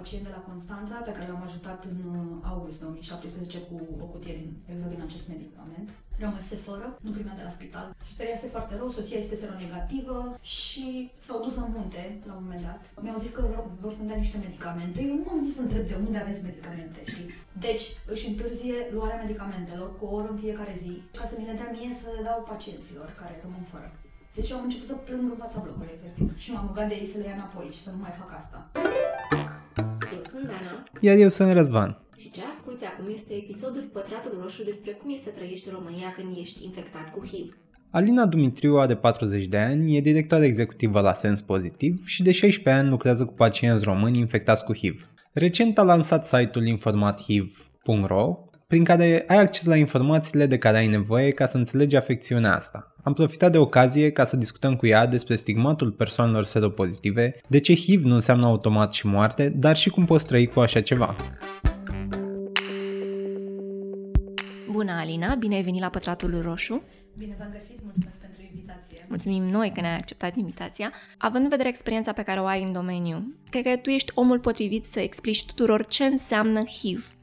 pacient de la Constanța, pe care l-am ajutat în august 2017 cu o cutie din acest medicament. Rămase fără, nu primea de la spital. Se speriase foarte rău, soția este seronegativă și s-au dus în munte la un moment dat. Mi-au zis că vor să-mi dea niște medicamente. Eu nu m-am zis să întreb de unde aveți medicamente, știi? Deci își întârzie luarea medicamentelor cu o oră în fiecare zi, ca să mi le dea mie să le dau pacienților care rămân fără. Deci eu am început să plâng în fața blocului, efectiv. Și m-am rugat de ei să le ia înapoi și să nu mai fac asta. Eu sunt Dana. Iar eu sunt Răzvan. Și ce asculți acum este episodul Pătratul Roșu despre cum e să trăiești în România când ești infectat cu HIV. Alina Dumitriu are 40 de ani, e directoare executivă la Sens Pozitiv și de 16 ani lucrează cu pacienți români infectați cu HIV. Recent a lansat site-ul informathiv.ro, prin care ai acces la informațiile de care ai nevoie ca să înțelegi afecțiunea asta. Am profitat de ocazie ca să discutăm cu ea despre stigmatul persoanelor seropozitive, de ce HIV nu înseamnă automat și moarte, dar și cum poți trăi cu așa ceva. Bună, Alina! Bine ai venit la Pătratul Roșu! Bine v-am găsit! Mulțumesc pentru invitație! Mulțumim noi că ne-ai acceptat invitația. Având în vedere experiența pe care o ai în domeniu, cred că tu ești omul potrivit să explici tuturor ce înseamnă HIV.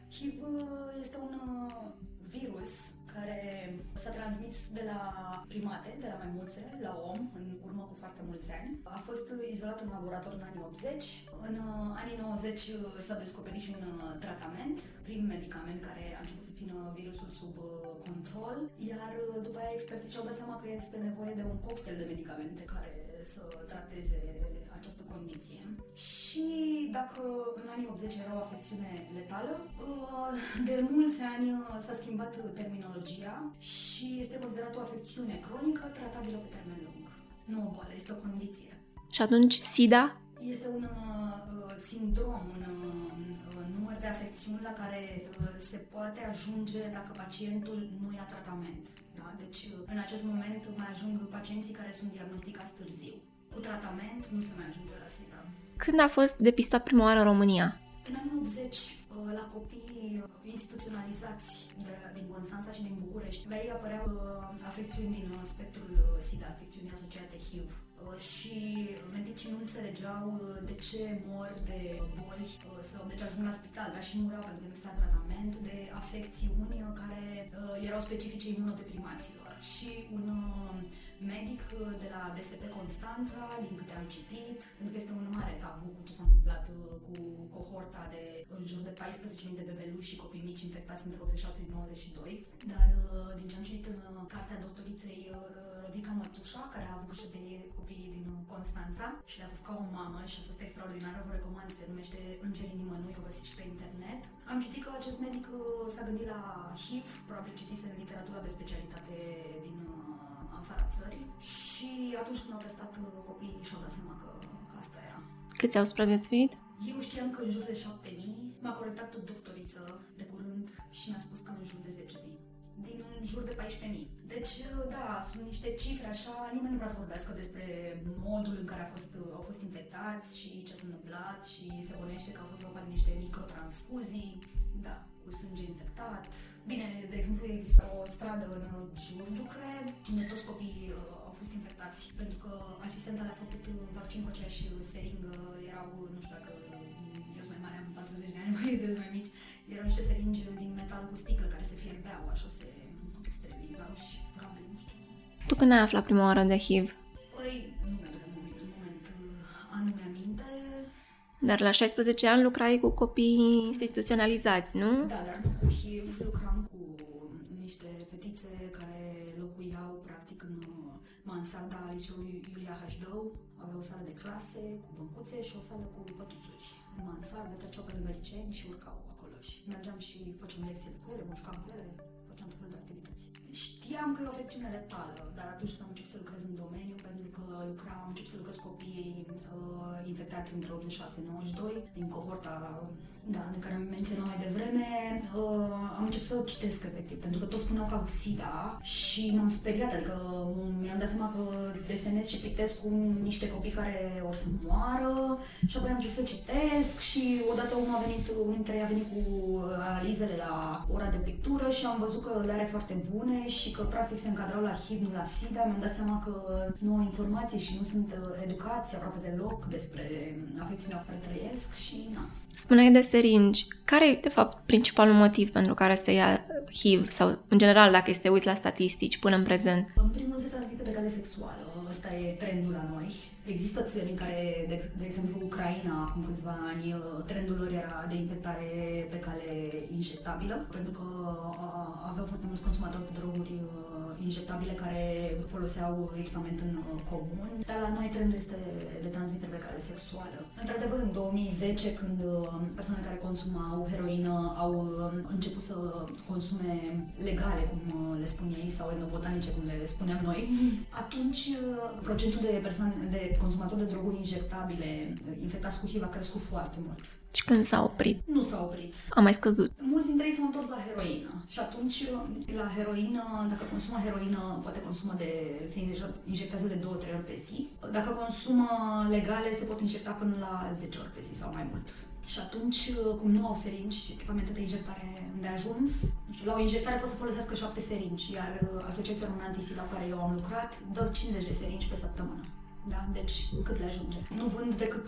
Primate, de la mai mulți, la om, în urmă cu foarte mulți ani. A fost izolat în laborator în anii 80. În anii 90 s-a descoperit și un tratament, prim medicament care a început să țină virusul sub control, iar după aia experții și-au dat seama că este nevoie de un cocktail de medicamente care să trateze această condiție. Și dacă în anii 80 era o afecțiune letală, de mulți ani s-a schimbat terminologia și este considerat o afecțiune cronică tratabilă pe termen lung. Nu o boală, este o condiție. Și atunci SIDA? Este un sindrom, un număr de afecțiuni la care se poate ajunge dacă pacientul nu ia tratament. Da? Deci în acest moment mai ajung pacienții care sunt diagnosticați târziu. Cu tratament nu se mai ajunge la SIDA. Când a fost depistat prima oară în România? În anii 80, la copii instituționalizați din Constanța și din București, la ei apăreau afecțiuni din spectrul SIDA, afecțiuni asociate HIV. Și medicii nu înțelegeau de ce mor de boli sau de ce ajung la spital, dar și mureau pentru că nu exista tratament, de afecțiuni care erau specifice imunodeprimaților. Și un medic de la DSP Constanța, din câte am citit, pentru că este un mare tabu cu ce s-a întâmplat cu cohorta de în jur de 14.000 de bebeluși și copii mici infectați între 86 și 92, dar din ce am citit în cartea doctoriței Rodica Mătușa, care a avut grijă de copiii din Constanța și le-a fost ca o mamă și a fost extraordinară, vă recomand, se numește Îngerii Nimănui, o găsiți și pe internet. Am citit că acest medic s-a gândit la HIV, probabil citise în literatura de specialitate din afara țării și atunci când au testat copiii și-au dat seama că asta era. Câți au supraviețuit? Eu știam că în jur de 7.000, m-a corectat o doctoriță de curând și mi-a spus că în jur de 10.000. Din în jur de 14.000. Deci, da, sunt niște cifre așa, nimeni nu vrea să vorbească despre modul în care au fost infectați și ce s-a întâmplat și se bănuiește că au fost vorba de niște microtransfuzii, da, cu sânge infectat. Bine, de exemplu, există o stradă în Giurgiu, cred, unde toți copiii au fost infectați, pentru că asistenta le-a făcut vaccin cu aceeași seringă, erau, nu știu dacă eu sunt mai mare, am 40 de ani, mai mici, erau niște seringi din metal cu sticlă care se fierbeau, așa se sterilizau și probabil, nu știu. Tu când ai aflat prima oară de HIV? Păi, nu mi-aduc un moment anume aminte. Dar la 16 ani lucrai cu copii instituționalizați, nu? Da, dar nu cu HIV, lucram cu niște fetițe care locuiau practic în mansarda liceului Iulia Hasdeu, avea o sală de clase cu băncuțe și o sală cu pătuțuri. În mansardă treceau pe lângă liceni și urcau acolo și mergeam și făceam lecțiile cu ele, mușcam cu ele, făceam tot felul de activități. Știam că e o afecțiune letală, dar atunci când am început să lucrez în domeniu, pentru că am început să lucrez cu copiii infectați între 86-92, din cohorta da, de care am menționat mai devreme, am început să o citesc efectiv, pentru că toți spuneau că au SIDA și m-am speriat, adică mi-am dat seama că desenez și pictez cu niște copii care or să moară și apoi am început să citesc și odată unul dintre ei a venit cu analizele la ora de pictură și am văzut că le are foarte bune și că practic se încadrau la HIV, nu la SIDA. Mi-am dat seama că nu au informații și nu sunt educați aproape deloc despre afecțiunea pe care trăiesc și na. Spuneai de seringi. Care e, de fapt, principalul motiv pentru care se ia HIV? Sau, în general, dacă este uiți la statistici până în prezent? În primul rând, se transmite pe cale sexuală. Ăsta e trendul la noi. Există țări în care, de exemplu, Ucraina, acum câțiva ani, trendul lor era de infectare pe cale injectabilă, pentru că aveau foarte mulți consumatori cu droguri injectabile care foloseau echipament în comun, dar la noi trendul este de transmitere pe cale sexuală. Într-adevăr, în 2010, când persoane care consumau heroină au început să consume legale, cum le spun ei, sau etnobotanice, cum le spuneam noi, atunci procentul de persoane, de consumatori de droguri injectabile infectați cu HIV a crescut foarte mult. Și când s-a oprit? Nu s-a oprit. A mai scăzut. Mulți dintre ei s-au întors la heroină. Și atunci, la heroină, dacă consumă heroină, poate consumă se injectează de 2-3 ori pe zi. Dacă consumă legale, se pot injecta până la 10 ori pe zi sau mai mult. Și atunci, cum nu au seringi și echipamente de injectare de ajuns, la o injectare pot să folosească 7 seringi, iar Asociația Română Antisida, cu care eu am lucrat, dă 50 de seringi pe săptămână. Da? Deci, cât le ajunge. Nu vând decât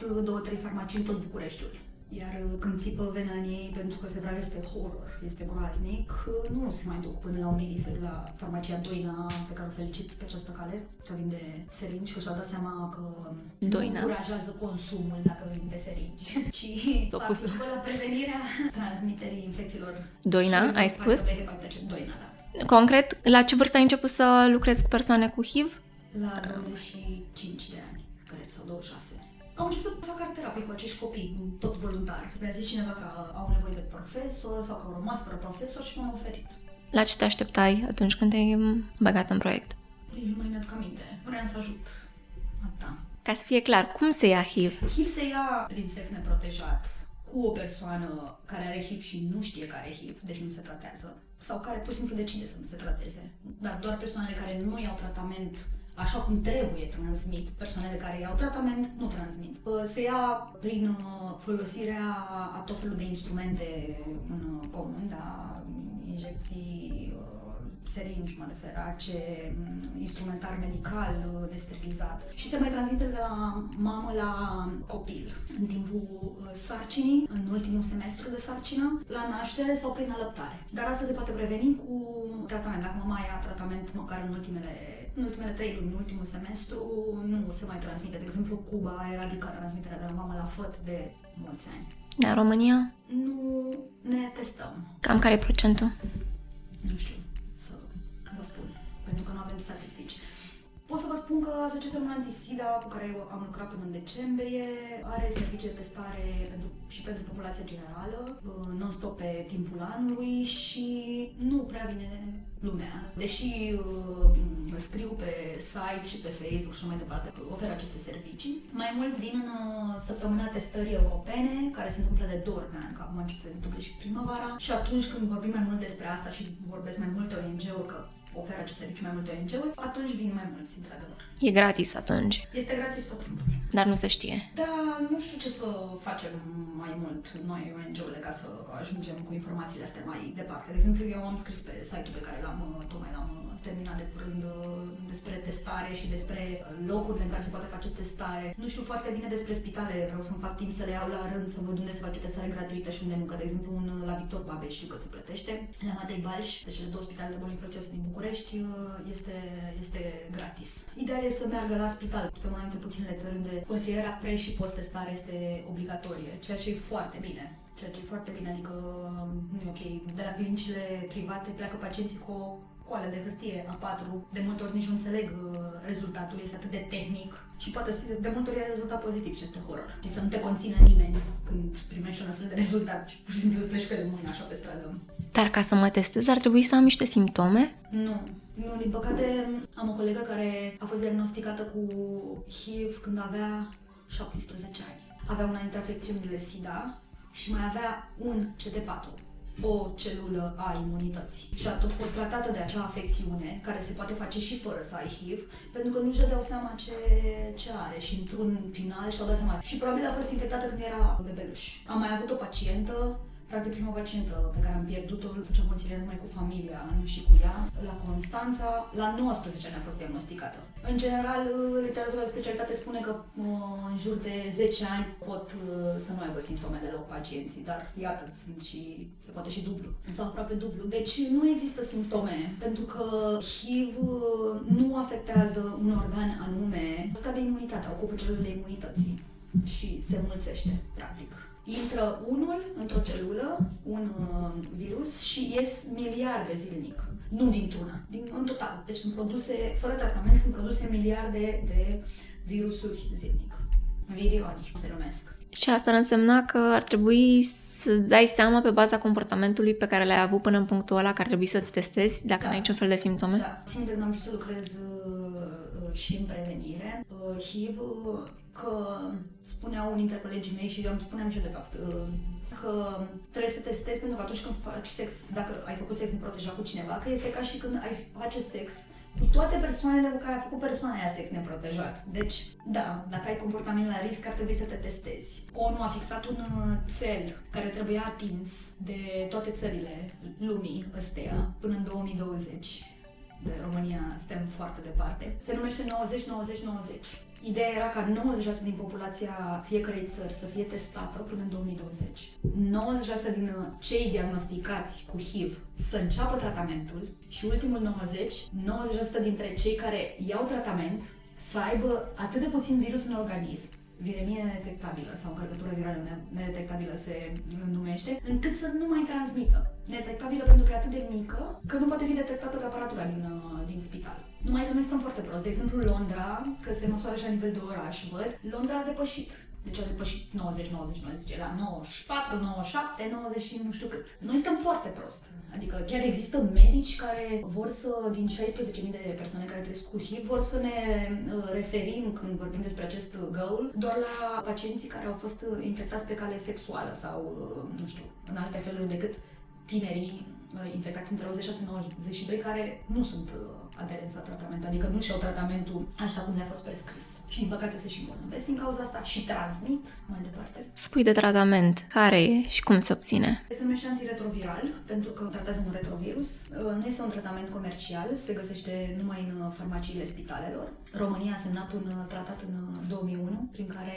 2-3 farmacii în tot Bucureștiul. Iar când țipă vena în ei, pentru că se vrăjește este horror, este groaznic, nu se mai duc până la Omnilisă, la farmacia Doina, pe care o felicit pe această cale, că vinde seringi, că și-a dat seama că Doina încurajează consumul dacă vinde seringi, ci participă la prevenirea transmiterii infecțiilor. Doina, ai spus? Doina, da. Concret, la ce vârstă ai început să lucrezi cu persoane cu HIV? La 25 de ani, cred, sau 26. Am început să fac art terapie cu acești copii, tot voluntar. Mi-a zis cineva că au nevoie de profesor sau că au rămas fără profesor și m-am oferit. La ce te așteptai atunci când te-ai băgat în proiect? Nu mai mi-aduc aminte. Vreau să ajut. Atâta. Ca să fie clar, cum se ia HIV? HIV se ia prin sex neprotejat, cu o persoană care are HIV și nu știe că are HIV, deci nu se tratează. Sau care pur și simplu decide să nu se trateze. Dar doar persoanele care nu iau tratament așa cum trebuie transmit. Persoanele care iau tratament nu transmit. Se ia prin folosirea a tot felul de instrumente în comun, da? Injecții, seringi, mă refer, ace, instrumentar medical nesterilizat. Și se mai transmite de la mamă la copil. În timpul sarcinii, în ultimul semestru de sarcină, la naștere sau prin alăptare. Dar asta se poate preveni cu tratament. Dacă mama ia tratament măcar în ultimele 3 luni, în ultimul semestru, nu se mai transmite. De exemplu, Cuba a eradicat transmiterea de la mamă la făt de mulți ani. Dar România? Nu ne testăm. Cam care e procentul? Nu știu să vă spun, pentru că nu avem statistici. Pot să vă spun că Asociația Română Antisida, cu care eu am lucrat până în decembrie, are servicii de testare pentru populația generală, non-stop pe timpul anului și nu prea vine lumea. Deși scriu pe site și pe Facebook și mai departe, oferă aceste servicii. Mai mult vin în săptămâna testării europene, care se întâmplă de 2 ori pe an, că acum se întâmplă și primăvara. Și atunci când vorbim mai mult despre asta și vorbesc mai multe ONG-uri, că oferă acest serviciu mai multe ONG-uri, atunci vin mai mulți, într-adevăr. E gratis atunci. Este gratis tot timpul. Dar nu se știe. Dar nu știu ce să facem mai mult noi ONG-urile ca să ajungem cu informațiile astea mai departe. De exemplu, eu am scris pe site-ul pe care tocmai l-am terminat de curând despre testare și despre locurile în care se poate face testare. Nu știu foarte bine despre spitale, vreau să-mi fac timp să le iau la rând, să văd unde se face testare gratuită și unde nu, că de exemplu la Victor Babeș știu că se plătește, la Matei Balș, deci de 2 spitale de boli infecțioase din București, este gratis. Ideal e să meargă la spital, suntem una dintre puținele țări unde consilierea pre și post testare este obligatorie, ceea ce e foarte bine, adică nu e ok. De la clinicile private pleacă pacienții cu coală de hârtie A4, de multe ori nici nu înțeleg rezultatul, este atât de tehnic și poate să de multe ori e rezultat pozitiv și este horror. Și să nu te conțină nimeni când primești un astfel de rezultat și pur și simplu pleci cu el în mână așa pe stradă. Dar ca să mă testez ar trebui să am niște simptome? Nu, din păcate am o colegă care a fost diagnosticată cu HIV când avea 17 ani. Avea una dintre afecțiunile SIDA și mai avea un CD4. O celulă a imunității. Și a tot fost tratată de acea afecțiune, care se poate face și fără să ai HIV, pentru că nu și-a dau seama ce are și într-un final și-a dat seama. Și probabil a fost infectată când era bebeluș. Am mai avut o pacientă Practic, prima pacientă pe care am pierdut-o, făceam consiliere numai cu familia, nu și cu ea, la Constanța, la 19 ani a fost diagnosticată. În general, literatura de specialitate spune că în jur de 10 ani pot să nu aibă simptome deloc pacienții, dar iată, sunt și, poate și dublu, sau aproape dublu. Deci nu există simptome, pentru că HIV nu afectează un organ anume, scade imunitatea, ocupă celulele imunității și se mulțește, practic. Intră unul într-o celulă, un virus, și ies miliarde zilnic. Nu dintr-una, în total. Deci sunt produse, fără tratament, sunt produse miliarde de virusuri zilnic. Virioni se numesc. Și asta ar însemna că ar trebui să dai seama pe baza comportamentului pe care l-ai avut până în punctul ăla, că ar trebui să te testezi dacă n-ai niciun fel de simptome? Da. Țin minte când am știut să lucrez și în prevenire, HIV, că spuneau unii dintre colegii mei și eu îmi spuneam și eu de fapt că trebuie să testezi, pentru că atunci când faci sex, dacă ai făcut sex neprotejat cu cineva, că este ca și când ai face sex cu toate persoanele cu care a făcut persoana aia sex neprotejat. Deci, da, dacă ai comportament la risc, ar trebui să te testezi. ONU a fixat un țel care trebuia atins de toate țările lumii ăsteia până în 2020. De România suntem foarte departe. Se numește 90-90-90. Ideea era ca 90% din populația fiecărei țări să fie testată până în 2020. 90% din cei diagnosticați cu HIV să înceapă tratamentul și ultimul 90% dintre cei care iau tratament să aibă atât de puțin virus în organism, viremie nedetectabilă sau încărcătură virală nedetectabilă se numește, încât să nu mai transmită. Nedetectabilă pentru că e atât de mică că nu poate fi detectată de aparatura din spital. Numai că noi stăm foarte prost. De exemplu, Londra, că se măsoară și la nivel de oraș, văd, Londra a depășit. Deci a depășit 90-90-90, la 94, 97, 90 și nu știu cât. Noi stăm foarte prost. Adică chiar există medici care vor să, din 16.000 de persoane care trec cu HIV, vor să ne referim, când vorbim despre acest goal, doar la pacienții care au fost infectați pe cale sexuală sau, nu știu, în alte feluri decât tinerii infectați între 86-92 care nu sunt aderenți la tratament, adică nu și-au tratamentul așa cum le-a fost prescris. Și din păcate se și îmbolnăvesc din cauza asta și transmit mai departe. Spui de tratament, care e și cum se obține? Se numește antiretroviral, pentru că tratează un retrovirus. Nu este un tratament comercial, se găsește numai în farmaciile spitalelor. România a semnat un tratat în 2001, prin care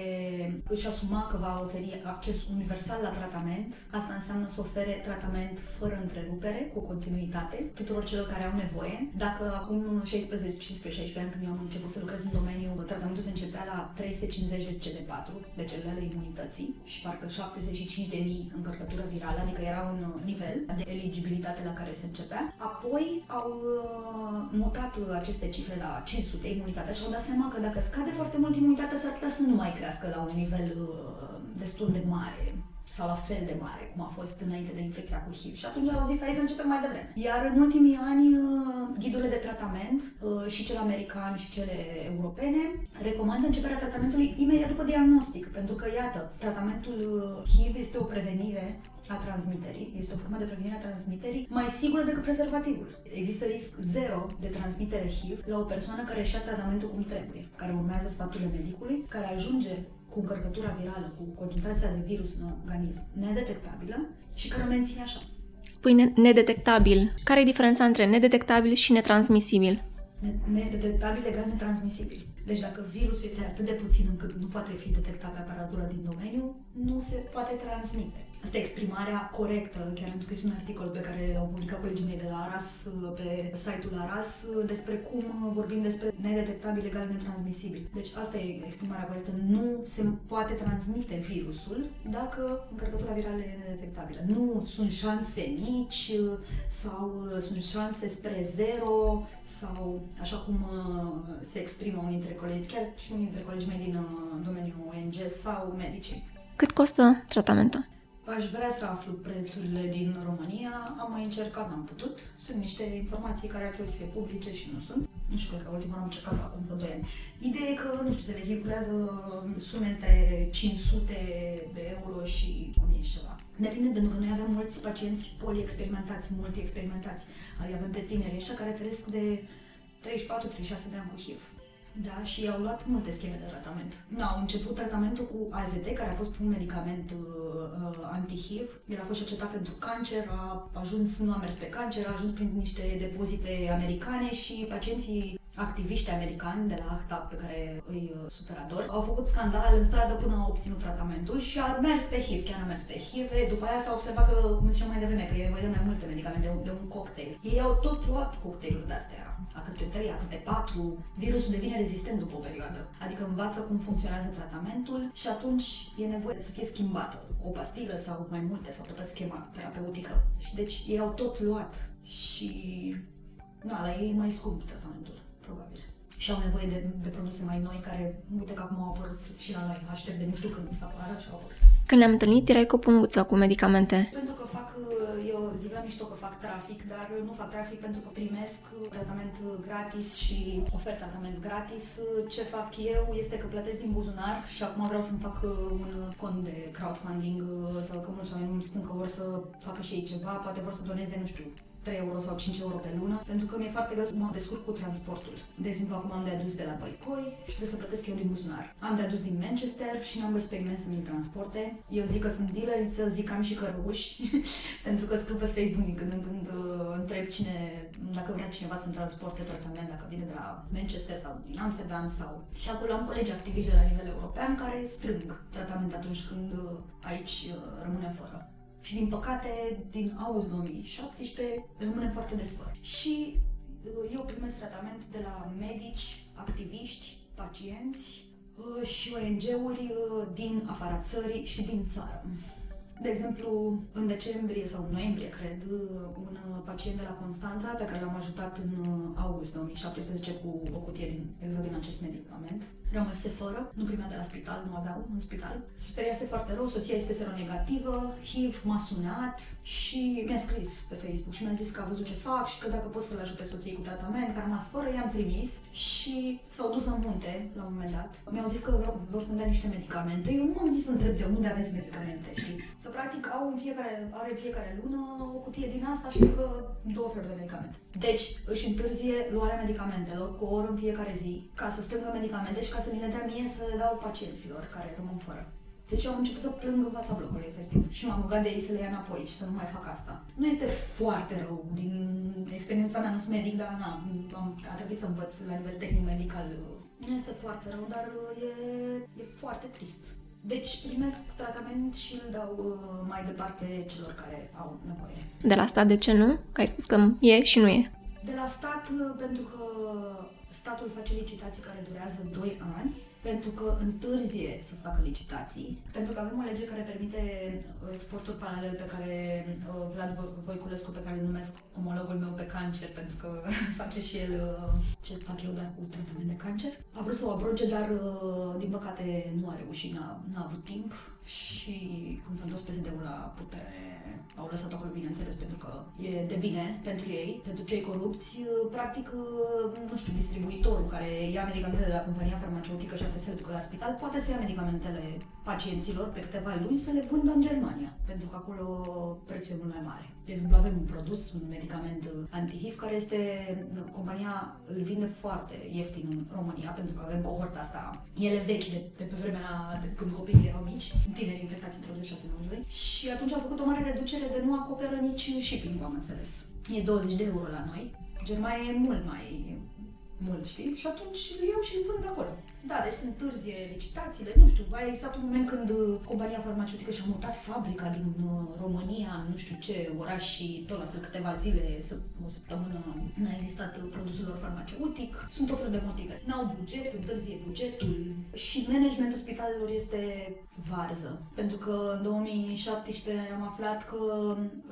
își asuma că va oferi acces universal la tratament. Asta înseamnă să ofere tratament fără întrerupere, cu continuitate, tuturor celor care au nevoie. Dacă acum 16 ani, când eu am început să lucrez în domeniul, tratamentul se începea la 350 de CD4, de celulele imunității, și parcă 75.000 încărcătură virală, adică era un nivel de eligibilitate la care se începea. Apoi au mutat aceste cifre la 500 imunitatea și au dat seama că dacă scade foarte mult imunitatea, s-ar putea să nu mai crească la un nivel destul de mare sau la fel de mare, cum a fost înainte de infecția cu HIV. Și atunci au zis, hai să începem mai devreme. Iar în ultimii ani, ghidurile de tratament, și cele americane și cele europene, recomandă începerea tratamentului imediat după diagnostic, pentru că, iată, tratamentul HIV este o prevenire a transmiterii, este o formă de prevenire a transmiterii mai sigură decât prezervativul. Există risc zero de transmitere HIV la o persoană care își ia tratamentul cum trebuie, care urmează sfaturile medicului, care ajunge cu încărcătura virală, cu concentrația de virus în organism nedetectabilă și care o menține așa. Spui nedetectabil. Care e diferența între nedetectabil și netransmisibil? Nedetectabil egal netransmisibil. Deci dacă virusul este atât de puțin încât nu poate fi detectat pe aparatura din domeniu, nu se poate transmite. Asta e exprimarea corectă. Chiar am scris un articol pe care l-au publicat colegii mei de la ARAS, pe site-ul ARAS, despre cum vorbim despre nedetectabil egal netransmisibil. Deci asta e exprimarea corectă. Nu se poate transmite virusul dacă încărcătura virală e nedetectabilă. Nu sunt șanse mici sau sunt șanse spre zero sau așa cum se exprimă unii dintre colegi, chiar și unii dintre colegii mei din domeniul ONG sau medicii. Cât costă tratamentul? Aș vrea să aflu prețurile din România, am mai încercat, n-am putut. Sunt niște informații care ar trebui să fie publice și nu sunt. Nu știu, cred că ultima am încercat acum vreo 2 ani. Ideea e că, nu știu, se vehiculează sume între 500 de euro și 1000 și ceva. Depinde, pentru că noi avem mulți pacienți poliexperimentați, multiexperimentați. Adică avem pe tineri ăștia care trăiesc de 34-36 de ani cu HIV. Da, și au luat multe scheme de tratament. Au început tratamentul cu AZT, care a fost un medicament anti-HIV. El a fost cercetat pentru cancer, nu a mers pe cancer, a ajuns prin niște depozite americane și pacienții activiști americani de la AHTAP, pe care îi superador, au făcut scandal în stradă până au obținut tratamentul și a mers pe HIV, chiar a mers pe HIV. După aia s-a observat că, cum ziceam mai devreme, că e nevoie de mai multe medicamente, de un cocktail. Ei au tot luat cocktailuri de-astea, a câte 3, a câte 4. Virusul devine rezistent după o perioadă, adică învață cum funcționează tratamentul și atunci e nevoie să fie schimbată o pastilă sau mai multe, sau toată schema terapeutică. Și deci ei au tot luat și la ei e mai scump tratamentul. Probabil. Și au nevoie de produse mai noi care, uite că acum au apărut și la noi, aștept de nu știu când să apară și au apărut. Când ne-am întâlnit, erai cu punguța cu medicamente. Pentru că eu zic la mișto că fac trafic, dar eu nu fac trafic pentru că primesc tratament gratis și ofer tratament gratis. Ce fac eu este că plătesc din buzunar și acum vreau să-mi fac un cont de crowdfunding, sau că mulți oameni îmi spun că vor să facă și ei ceva, poate vor să doneze, nu știu, 3 euro sau 5 euro pe lună, pentru că mi-e foarte greu să mă descurc cu transportul. De exemplu, acum am de adus de la Băicoi și trebuie să plătesc eu din buzunar. Am de adus din Manchester și n-am experiment să mi-l transporte. Eu zic că sunt dealeriță, zic că am și căruși, pentru că scriu pe Facebook din când în când, întreb dacă vrea cineva să-mi transporte tratament, dacă vine de la Manchester sau din Amsterdam sau... Și acolo am colegi activiști de la nivel european care strâng tratament atunci când aici rămânem fără. Și din păcate, din august 2017, rămânem foarte des fără. Și eu primesc tratament de la medici, activiști, pacienți și ONG-uri din afara țării și din țară. De exemplu, în decembrie sau noiembrie, cred, un pacient de la Constanța, pe care l-am ajutat în august 2017 cu o cutie din acest medicament, rămase fără, nu primea de la spital, nu aveau în spital. Se speriase foarte rău, soția este seronegativă, HIV, m-a sunat și mi-a scris pe Facebook și mi-a zis că a văzut ce fac și că dacă pot să-l ajut pe soției cu tratament, că a rămas fără, i-am trimis și s-au dus în munte la un moment dat. Mi-au zis că vor să-mi dea niște medicamente. Eu nu m-am gândit să întreb de unde aveți medicamente, știi? Că practic are fiecare lună o cutie din asta și că două feluri de medicamente. Deci își întârzie luarea medicamentelor cu o oră în fiecare zi ca să strângă medicamente și ca să mi le dea mie să le dau pacienților care rămân fără. Deci eu am început să plâng în fața blocului, efectiv. Și m-am rugat de ei să le ia înapoi și să nu mai fac asta. Nu este foarte rău. Din experiența mea, nu sunt medic, dar a trebuit să învăț la nivel tehnic medical. Nu este foarte rău, dar e foarte trist. Deci primesc tratament și îl dau mai departe celor care au nevoie. De la stat de ce nu? Că ai spus că e și nu e. De la stat pentru că statul face licitații care durează 2 ani, pentru că întârzie să facă licitații, pentru că avem o lege care permite exporturi paralele pe care Vlad Voiculescu, pe care îl numesc omologul meu pe cancer, pentru că face și el ce fac eu, dar cu tratament de cancer. A vrut să o abroge, dar din păcate nu a reușit, n-a avut timp și când s-a întors PSD-ul la putere, au lăsat acolo, bineînțeles, pentru că e de bine pentru ei, pentru cei corupți. Practic, nu știu, distribuitorul care ia medicamentele de la compania farmaceutică și se ducă la spital, poate să ia medicamentele pacienților pe câteva luni să le vândă în Germania, pentru că acolo prețul e mult mai mare. De exemplu, avem un produs, un medicament anti-HIV, care este, compania îl vinde foarte ieftin în România, pentru că avem cohorta asta, ele vechi de pe vremea când copiii erau mici, tineri infectați între 86-92, și atunci au făcut o mare reducere de nu acoperă nici shipping, am înțeles. E 20 de euro la noi, Germania e mult mai mult, știi? Și atunci îl iau și îl vând acolo. Da, deci se întârzie licitațiile, nu știu, a existat un moment când compania farmaceutică și-a mutat fabrica din România, nu știu ce oraș și tot la fel câteva zile, o săptămână, n-a existat produsul lor farmaceutic. Sunt tot felul de motive. N-au buget, întârzie bugetul și managementul spitalelor este varză. Pentru că în 2017 am aflat că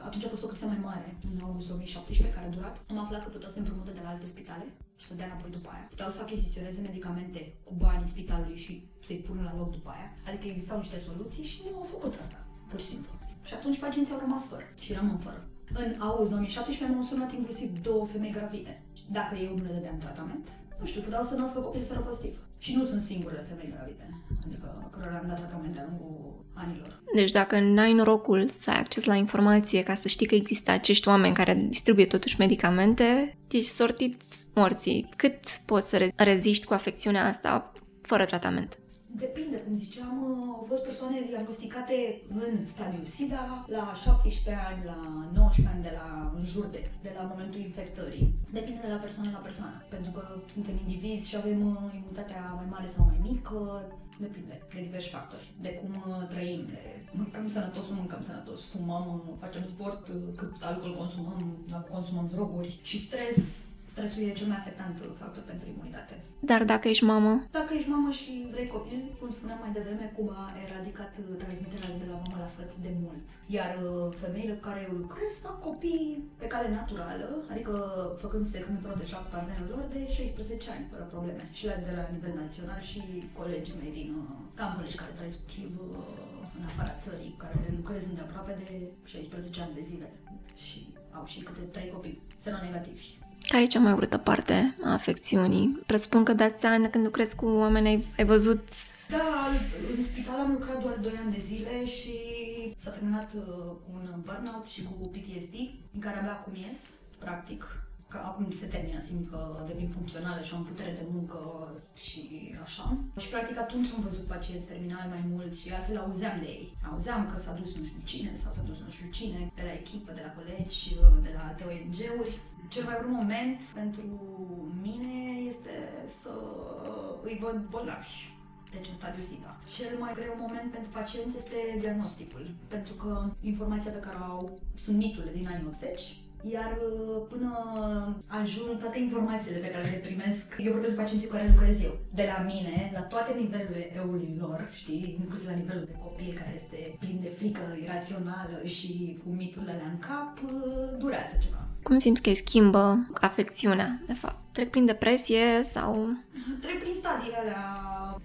atunci a fost o criză mai mare, în august 2017, care a durat. Am aflat că puteau să împrumute de la alte spitale și să dea înapoi după aia. Puteau să achiziționeze medicamente cu banii spitalului și să-i pună la loc după aia. Adică existau niște soluții și nu au făcut asta, pur și simplu. Și atunci pacienții au rămas fără și rămân fără. În august 2017 m-au sunat inclusiv 2 femei gravide. Dacă eu nu le dădeam tratament, nu știu, puteau să nască copil seropozitiv. Și nu sunt singurele femei gravide, adică cărora le-am dat tratament de-a lungul anilor. Deci dacă n-ai norocul să ai acces la informație ca să știi că există acești oameni care distribuie totuși medicamente, ești sortit morții. Cât poți să reziști cu afecțiunea asta fără tratament? Depinde, cum ziceam, au fost persoane diagnosticate în stadiul SIDA la 17 ani, la 19 ani, de la momentul infectării. Depinde de la persoană la persoană, pentru că suntem indivizi și avem imunitatea mai mare sau mai mică, depinde de diversi factori, de cum trăim, de mâncăm sănătos, nu mâncăm sănătos, fumăm, facem sport, cât alcool consumăm, dacă consumăm droguri și stres. Stresul e cel mai afectant factor pentru imunitate. Dar dacă ești mamă? Dacă ești mamă și vrei copil, cum spuneam mai devreme, Cuba a eradicat transmiterea de la mamă la făt de mult. Iar femeile cu care eu lucrez fac copii pe cale naturală, adică făcând sex în proteja cu partenerul lor de 16 ani, fără probleme. Și de la nivel național și colegii mei din colegi care trăiesc cu HIV în afara țării, care lucrez îndeaproape de 16 ani de zile și au și câte 3 copii, seronegativi. Care e cea mai urâtă parte a afecțiunii? Presupun că dați ani când lucrezi cu oameni, ai văzut... Da, în spital am lucrat doar 2 ani de zile și s-a terminat cu un burnout și cu PTSD, în care abia acum ies, practic. Că acum se termină, simt că devin funcțională și am putere de muncă și așa. Și practic atunci am văzut pacienți terminali mai mult și altfel auzeam de ei. Auzeam că s-a dus nu știu cine, sau s-a dus nu știu cine, de la echipă, de la colegi, de la alte ONG-uri. Cel mai urmă moment pentru mine este să îi văd bolnavi. Deci în stadiul SIDA. Cel mai greu moment pentru pacienți este diagnosticul, pentru că informația pe care o au sunt miturile din anii 80. Iar până ajung toate informațiile pe care le primesc, eu vorbesc cu pacienții cu care lucrez eu, de la mine, la toate nivelurile lor, știi, inclusiv la nivelul de copil care este plin de frică irațională și cu miturile alea în cap, durează ceva. Cum simți că îi schimbă afecțiunea, de fapt? Trec prin depresie sau... Trec prin stadiile alea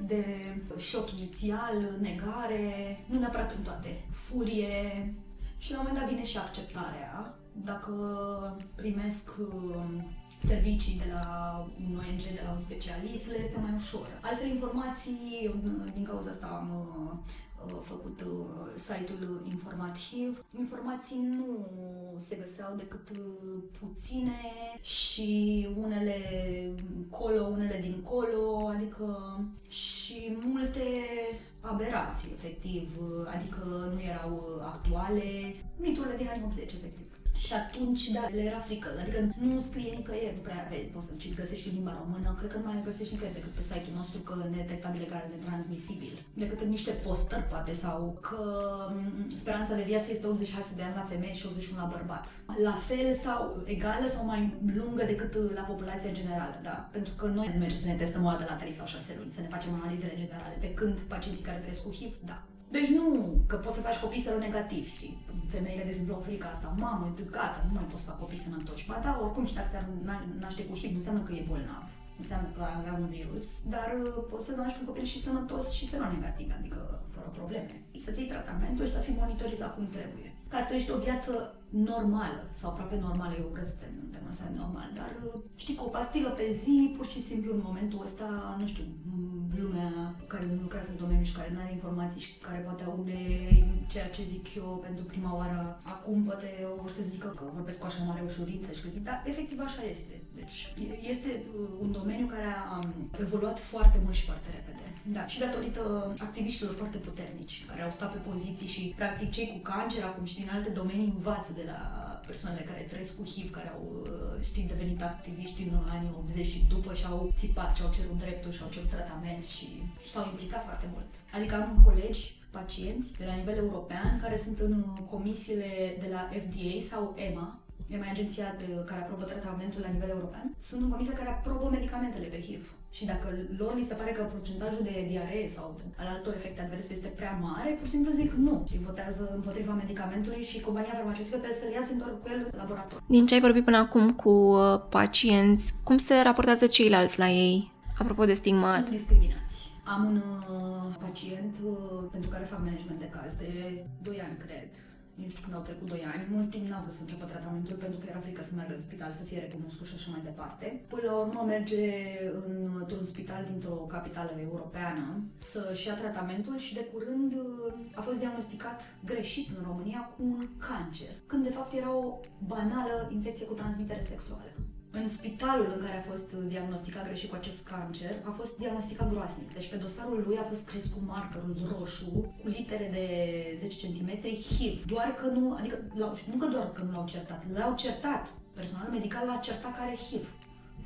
de șoc inițial, negare, nu neapărat prin toate, furie și la un moment dat vine și acceptarea. Dacă primesc servicii de la un ONG, de la un specialist, le este mai ușor. Altfel informații, din cauza asta am făcut site-ul informativ. Informații nu se găseau decât puține și unele colo, unele dincolo, adică și multe aberații, efectiv, adică nu erau actuale, miturile din anii 80, efectiv. Și atunci, da, le era frică, adică nu scrie nicăieri, nu prea vezi, poți să-l găsești în limba română, cred că nu mai găsești nicăieri decât pe site-ul nostru că nedetectabil legal de transmisibil, decât în niște postări poate, sau că speranța de viață este 86 de ani la femeie și 81 la bărbat. La fel sau egală sau mai lungă decât la populația generală, da? Pentru că noi nu mergem să ne testăm o dată la 3 sau 6 luni, să ne facem analizele generale, pe când pacienții care trăiesc cu HIV, da. Deci nu, că poți să faci copii seronegativi, știi? Femeile dezbloc frica asta, mamă, gata, nu mai poți să fac copii sănătoși. Ba da, oricum și dacă te-ar naște cu HIV, nu înseamnă că e bolnav, înseamnă că avea un virus, dar poți să naști un copil și sănătos și seronegativ, adică fără probleme. Să-ți iei tratamentul și să fii monitorizat cum trebuie. Ca să trăiești o viață normală sau aproape normală, eu urăsc termenul ăsta normal, dar știi, cu o pastilă pe zi, pur și simplu în momentul ăsta, nu știu, lumea care nu lucrează în domeniu și care nu are informații și care poate aude ceea ce zic eu pentru prima oară, acum poate o să zică că vorbesc cu așa mare ușurință și că zic, da, efectiv așa este. Deci este un domeniu care a evoluat foarte mult și foarte repede. Da, și datorită activiștilor foarte puternici, care au stat pe poziții și practic cei cu cancer acum și din alte domenii învață de la persoanele care trăiesc cu HIV, care au, știi, devenit activiști în anii 80 și după și au țipat și au cerut dreptul și au cerut tratament și s-au implicat foarte mult. Adică am colegi, pacienți de la nivel european care sunt în comisiile de la FDA sau EMA, e mai agenția care aprobă tratamentul la nivel european, sunt în comisia care aprobă medicamentele pe HIV. Și dacă lor li se pare că procentajul de diaree sau al altor efecte adverse este prea mare, pur și simplu zic nu. Și votează împotriva medicamentului și compania farmaceutică trebuie să-l iasă doar cu el laborator. Din ce ai vorbit până acum cu pacienți, cum se raportează ceilalți la ei? Apropo de stigmat. Sunt discriminați. Am un pacient pentru care fac management de caz de 2 ani, cred. Nu știu când au trecut 2 ani, mult timp n-a vrut să înceapă tratamentul pentru că era frică să meargă în spital, să fie recunoscut și așa mai departe. Până la urmă merge într-un spital dintr-o capitală europeană să-și ia tratamentul și de curând a fost diagnosticat greșit în România cu un cancer, când de fapt era o banală infecție cu transmitere sexuală. În spitalul în care a fost diagnosticat greșit cu acest cancer, a fost diagnosticat groasnic. Deci pe dosarul lui a fost scris cu markerul roșu, cu litere de 10 cm, HIV. Doar că nu, adică, nu că doar că nu l-au certat, l-au certat. Personalul medical l-a certat că are HIV.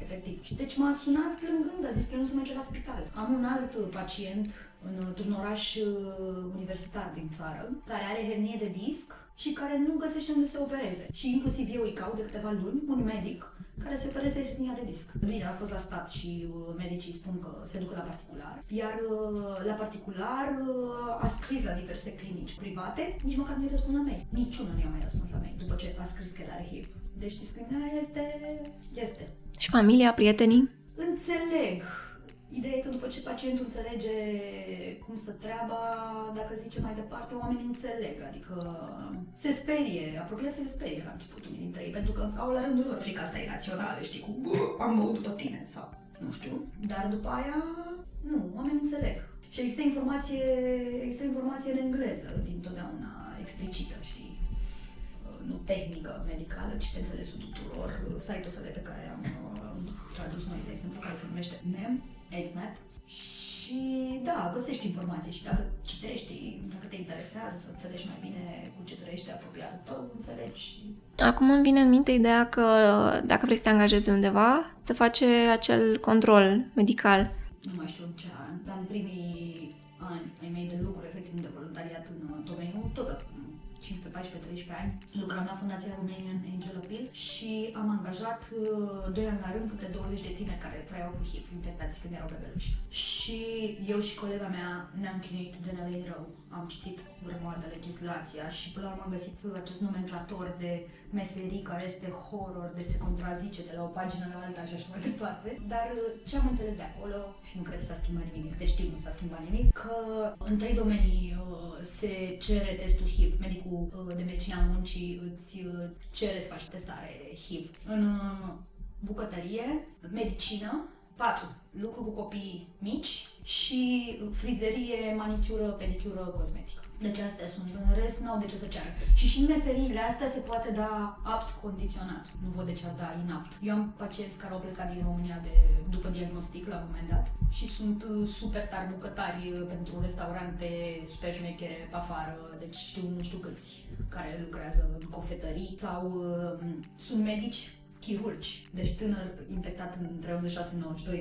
Efectiv. Și deci m-a sunat plângând, a zis că nu se merge la spital. Am un alt pacient într-un oraș universitar din țară, care are hernie de disc și care nu găsește unde să se opereze. Și inclusiv eu îi caut de câteva luni un medic care se opereze hernia de disc. Bine, a fost la stat și medicii spun că se duc la particular. Iar la particular a scris la diverse clinici private, nici măcar nu-i răspund la mail. Niciunul nu i-a mai răspuns la mail după ce a scris că el are HIV. Deci discriminarea este. Și familia, prietenii? Înțeleg. Ideea e că după ce pacientul înțelege cum stă treaba, dacă zice mai departe, oamenii înțeleg, adică se sperie, apropiații se sperie la început unii dintre ei, pentru că au la rândul lor frica asta irațională, știi, cu am băut după tine sau nu știu, dar după aia nu, oamenii înțeleg. Și există informație în engleză dintotdeauna explicită, știi? Nu tehnică medicală, ci pe înțelesul tuturor. Site-ul ăsta de pe care am tradus noi, de exemplu, care se numește MEM, AIDS-MAP. Și da, găsești informații și dacă citești, dacă te interesează să înțelegi mai bine cu ce trăiește apropiatul tău, înțelegi. Acum îmi vine în minte ideea că dacă vrei să te angajezi undeva, se face acel control medical. Nu mai știu în ce an, dar în primii ani ai mei de lucru, efectiv de voluntariat în domeniul tot 15, 14, 13 ani, lucram la Fundația Romanian Angel Appeal și am angajat 2 ani la rând câte 20 de tineri care trăiau cu HIV infectați când erau bebeluși. Și eu și colega mea ne-am chinuit de nelei rău. Am citit grămadă legislația și până la urmă am găsit acest nomenclator de meserii care este horror, deci se contrazice de la o pagină la alta și așa mai departe. Dar ce am înțeles de acolo, și nu cred că s-a schimbat nimic, deci știu nu s-a schimbat nimic, că în 3 domenii se cere testul HIV. Medicul de medicina muncii îți cere să faci testare HIV. În bucătărie, medicină, 4. Lucru cu copii mici și frizerie, manicură, pedicură, cosmetică. Deci astea sunt. În rest n-au de ce să ceară. Și în meseriile astea se poate da apt condiționat. Nu văd de ce ar da inapt. Eu am pacienți care au plecat din România după diagnostic la un moment dat și sunt super tari bucătari pentru restaurante, super șmechere pe afară, deci nu știu câți care lucrează în cofetării sau sunt medici chirurgi, deci tânăr infectat între 86-92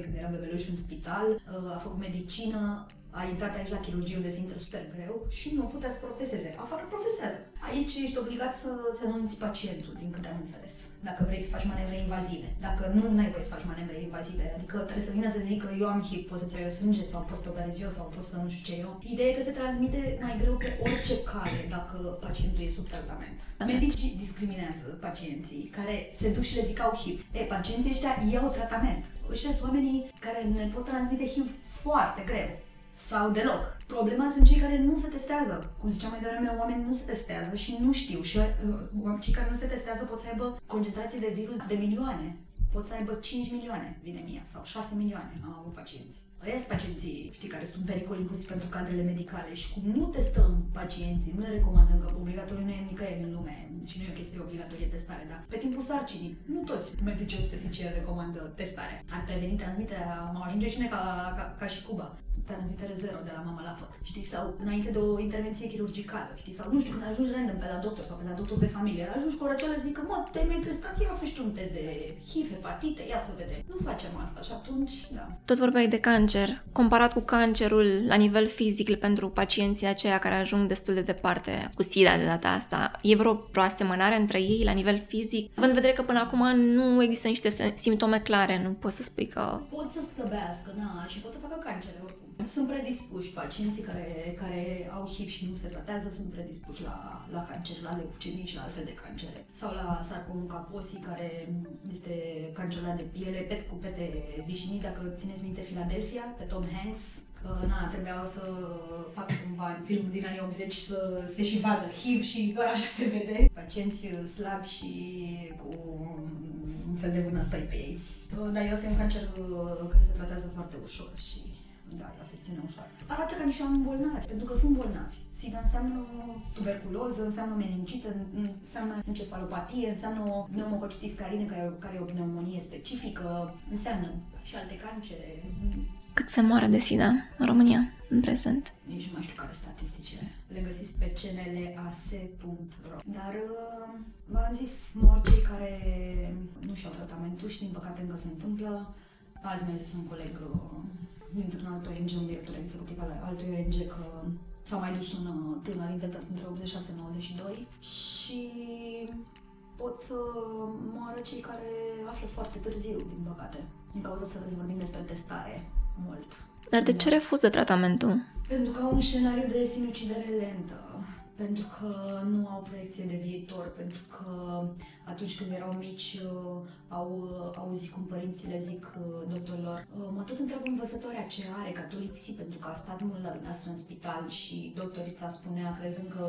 când era bebeluș în spital, a făcut medicină, a intrat aici la chirurgie unde se intră super greu și nu putea să profeseze. Afară profesează. Aici ești obligat să anunți pacientul, din câte am înțeles, dacă vrei să faci manevre invazive. Dacă nu ai voie să faci manevre invazive, adică trebuie să vină să zică eu am HIV, poți să-ți iau eu sânge sau poți să te operezi eu sau poți să nu știu ce eu. Ideea e că se transmite mai greu pe orice cale dacă pacientul e sub tratament. Medicii discriminează pacienții care se duc și le zic au HIV. Ei, pacienții ăștia iau tratament. Ăștia sunt oamenii care ne pot transmite HIV foarte greu. Sau deloc. Problema sunt cei care nu se testează. Cum ziceam mai devreme, oamenii nu se testează și nu știu. Și cei care nu se testează pot să aibă concentrații de virus de milioane. Pot să aibă 5 milioane, vine mie, sau 6 milioane am avut pacienți. Aia sunt pacienții, știi, care sunt pericol inclusiv pentru cadrele medicale și cum nu testăm pacienții, nu le recomandăm că obligatoriu nu e nicăieri în lume și nu e o chestie obligatorie testare, dar pe timpul sarcinii, nu toți medicii obstetricieni recomandă testare. Ar preveni transmiterea, mă ajunge și noi ca și Cuba, transmitere zero de la mama la făt, știi, sau înainte de o intervenție chirurgicală, știi, sau nu știu, când ajungi random pe la doctor sau pe la doctor de familie, ajungi cu o răceală, zic că mă, te-ai mai testat, ia fă-și tu un test de HIV, hepatite, ia să vedem. Nu facem asta și atunci, da. Tot vorbeai de cancer. Comparat cu cancerul la nivel fizic pentru pacienții aceia care ajung destul de departe cu SIDA de data asta, e vreo asemănare între ei la nivel fizic? Având în vedere că până acum nu există niște simptome clare, nu poți să spui că... Pot să slăbească, na, și pot să facă cancer oricum. Sunt predispuși pacienții care au HIV și nu se tratează, sunt predispuși la cancer, la leucemii și la altfel de cancere. Sau la sarcomul Kaposi, care este cancer de piele, cu pete vișinii, dacă țineți minte Philadelphia, pe Tom Hanks, că na, trebuiau să facă cumva filmul din anii 80 și să se și vadă HIV și doar așa se vede. Pacienți slabi și cu un fel de vânătăi pe ei. Dar eu sunt un cancer care se tratează foarte ușor și da, e o afecțiune ușoară. Arată ca niște oameni bolnavi, pentru că sunt bolnavi. SIDA înseamnă tuberculoză, înseamnă meningită, înseamnă encefalopatie, înseamnă o pneumococitis carine, care e o pneumonie specifică, înseamnă și alte cancere. Cât se moare de SIDA în România în prezent? Nici nu mai știu care statisticile. Le găsiți pe cnlas.ro. Dar v-am zis, mor cei care nu și-au tratamentul și din păcate încă se întâmplă. Azi mi-a zis un coleg dintr-un alt ONG, un director executiv al altui ONG, că s-a mai dus un tânăr intentat între 86-92 și pot să moară cei care află foarte târziu, din păcate. Din cauza să vorbim despre testare mult. Dar de ce refuză tratamentul? Pentru că au un scenariu de sinucidere lentă, pentru că nu au proiecție de viitor, pentru că atunci când erau mici au auzit cum părinții le zic doctorilor: mă tot întreabă învățătoarea ce are, că tu lipsi pentru că a stat mult la dumneavoastră în spital, și doctorița spunea, crezând că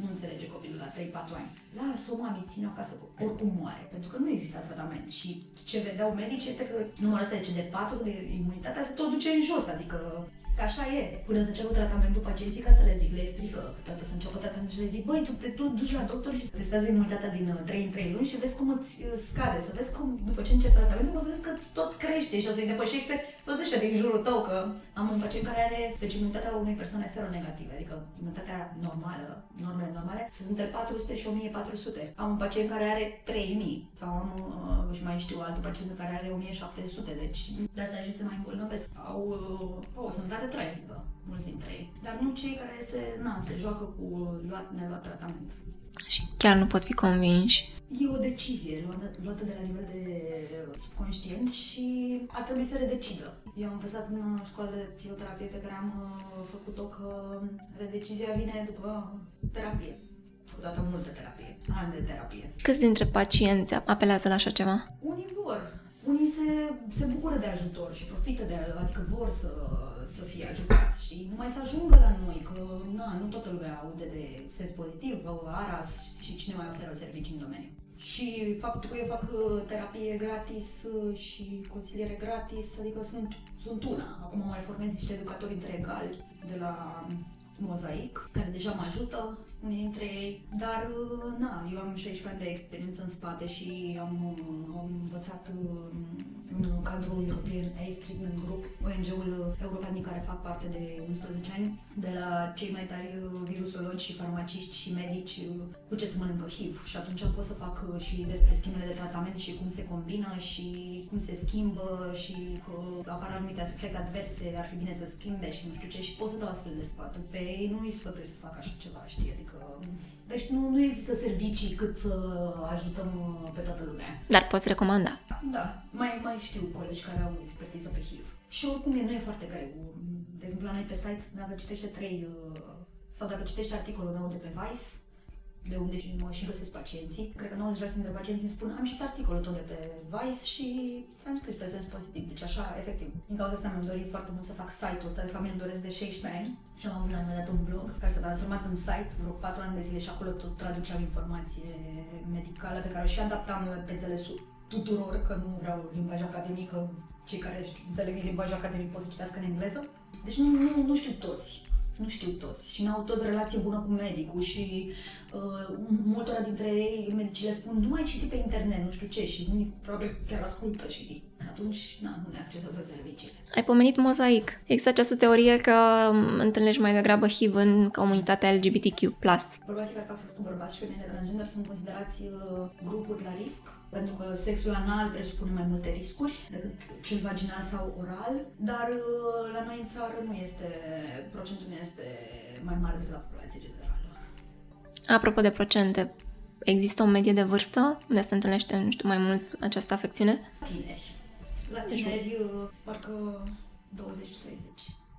nu înțelege copilul la 3-4 ani: las-o, mami, ține-o acasă, oricum moare, pentru că nu există tratament. Și ce vedeau medicii este că numărul ăsta de CD4, de imunitatea, se tot duce în jos, adică că așa e. Până să înceapă tratamentul, pacienții, ca să le zic, le e frică, toate să înceapă tratamentul și le zic: băi, tu te duci la doctor și testează imunitatea din 3 în 3 luni și vezi cum îți scade, să vezi cum, după ce începi tratamentul, o să vezi că îți tot crește și o să-i depășești pe toți ăștia din jurul tău. Că am un pacient care are, deci, imunitatea unei persoane seronegative, adică imunitatea normală, normele normale, sunt între 400 și 1400. Am un pacient care are 3000 sau am, și mai știu, altul pacient care are 1700, deci de asta ajunge să mai îmbolnăvesc. Au o sănătate trainică, mulți dintre ei, dar nu cei care se joacă cu neluat tratament. Și chiar nu pot fi convinși. E o decizie luată de la nivel de subconștient și ar trebui să redecidă. Eu am învățat în școala de psihoterapie pe care am făcut-o că redecizia vine după terapie. Făcutată multă terapie, ani de terapie. Câți dintre pacienți apelează la așa ceva? Unii vor. Unii se bucură de ajutor și profită de, adică vor să fie ajutați și numai să ajungă la noi, că nu toată lumea aude de Sens Pozitiv, ARAS și cine mai oferă servicii în domeniu. Și faptul că eu fac terapie gratis și consiliere gratis, adică sunt una. Acum mai formez niște educatori între egali de la Mozaic, care deja mă ajută, unii dintre ei, dar eu am 16 ani de experiență în spate și am învățat în cadrul European Aid Treatment Group, ONG-ul european din care fac parte de 11 ani, de la cei mai tari virusologi și farmaciști și medici cu ce se mănâncă HIV, și atunci pot să fac și despre schimbele de tratament și cum se combină și cum se schimbă și că apar anumite efecte adverse, ar fi bine să schimbe și nu știu ce, și pot să dau astfel de sfaturi. Pe ei nu îi sfătuiesc să facă așa ceva, știi, adică... Deci nu există servicii cât să ajutăm pe toată lumea. Dar poți recomanda. Da, mai știu colegi care au expertiză pe HIV. Și oricum nu e foarte greu. De exemplu, la noi pe site, dacă citește articolul meu de pe Vice, de unde mă și găsesc pacienții, cred că 90% dintre pacienții îmi spun: am citit articolul tot de pe Vice și ți-am scris pe Sens Pozitiv. Deci așa, efectiv. Din cauza asta mi-am dorit foarte mult să fac site-ul ăsta, de fapt mi-l doresc de 16 ani și am avut la un moment dat un blog care s-a transformat în site vreo 4 ani de zile și acolo tot traduceam informație medicală pe care o și adaptam pe înțelesul tuturor, că nu vreau limbaj academic, că cei care înțeleg limbaj academic pot să citească în engleză. Deci nu știu toți. Nu știu toți și n-au toți relație bună cu medicul și multora dintre ei medicii le spun: nu mai citi pe internet, nu știu ce, și unii probabil chiar ascultă și atunci nu ne accesează serviciile. Ai pomenit Mozaic. Există această teorie că întâlnești mai degrabă HIV în comunitatea LGBTQ+. Bărbații care fac sex cu bărbați și femeile transgender sunt considerați grupuri la risc, pentru că sexul anal presupune mai multe riscuri decât cel vaginal sau oral, dar la noi în țară procentul nu este mai mare decât la populație generală. Apropo de procente, există o medie de vârstă unde se întâlnește, nu știu, mai mult această afecțiune? La tineri, parcă 20-30.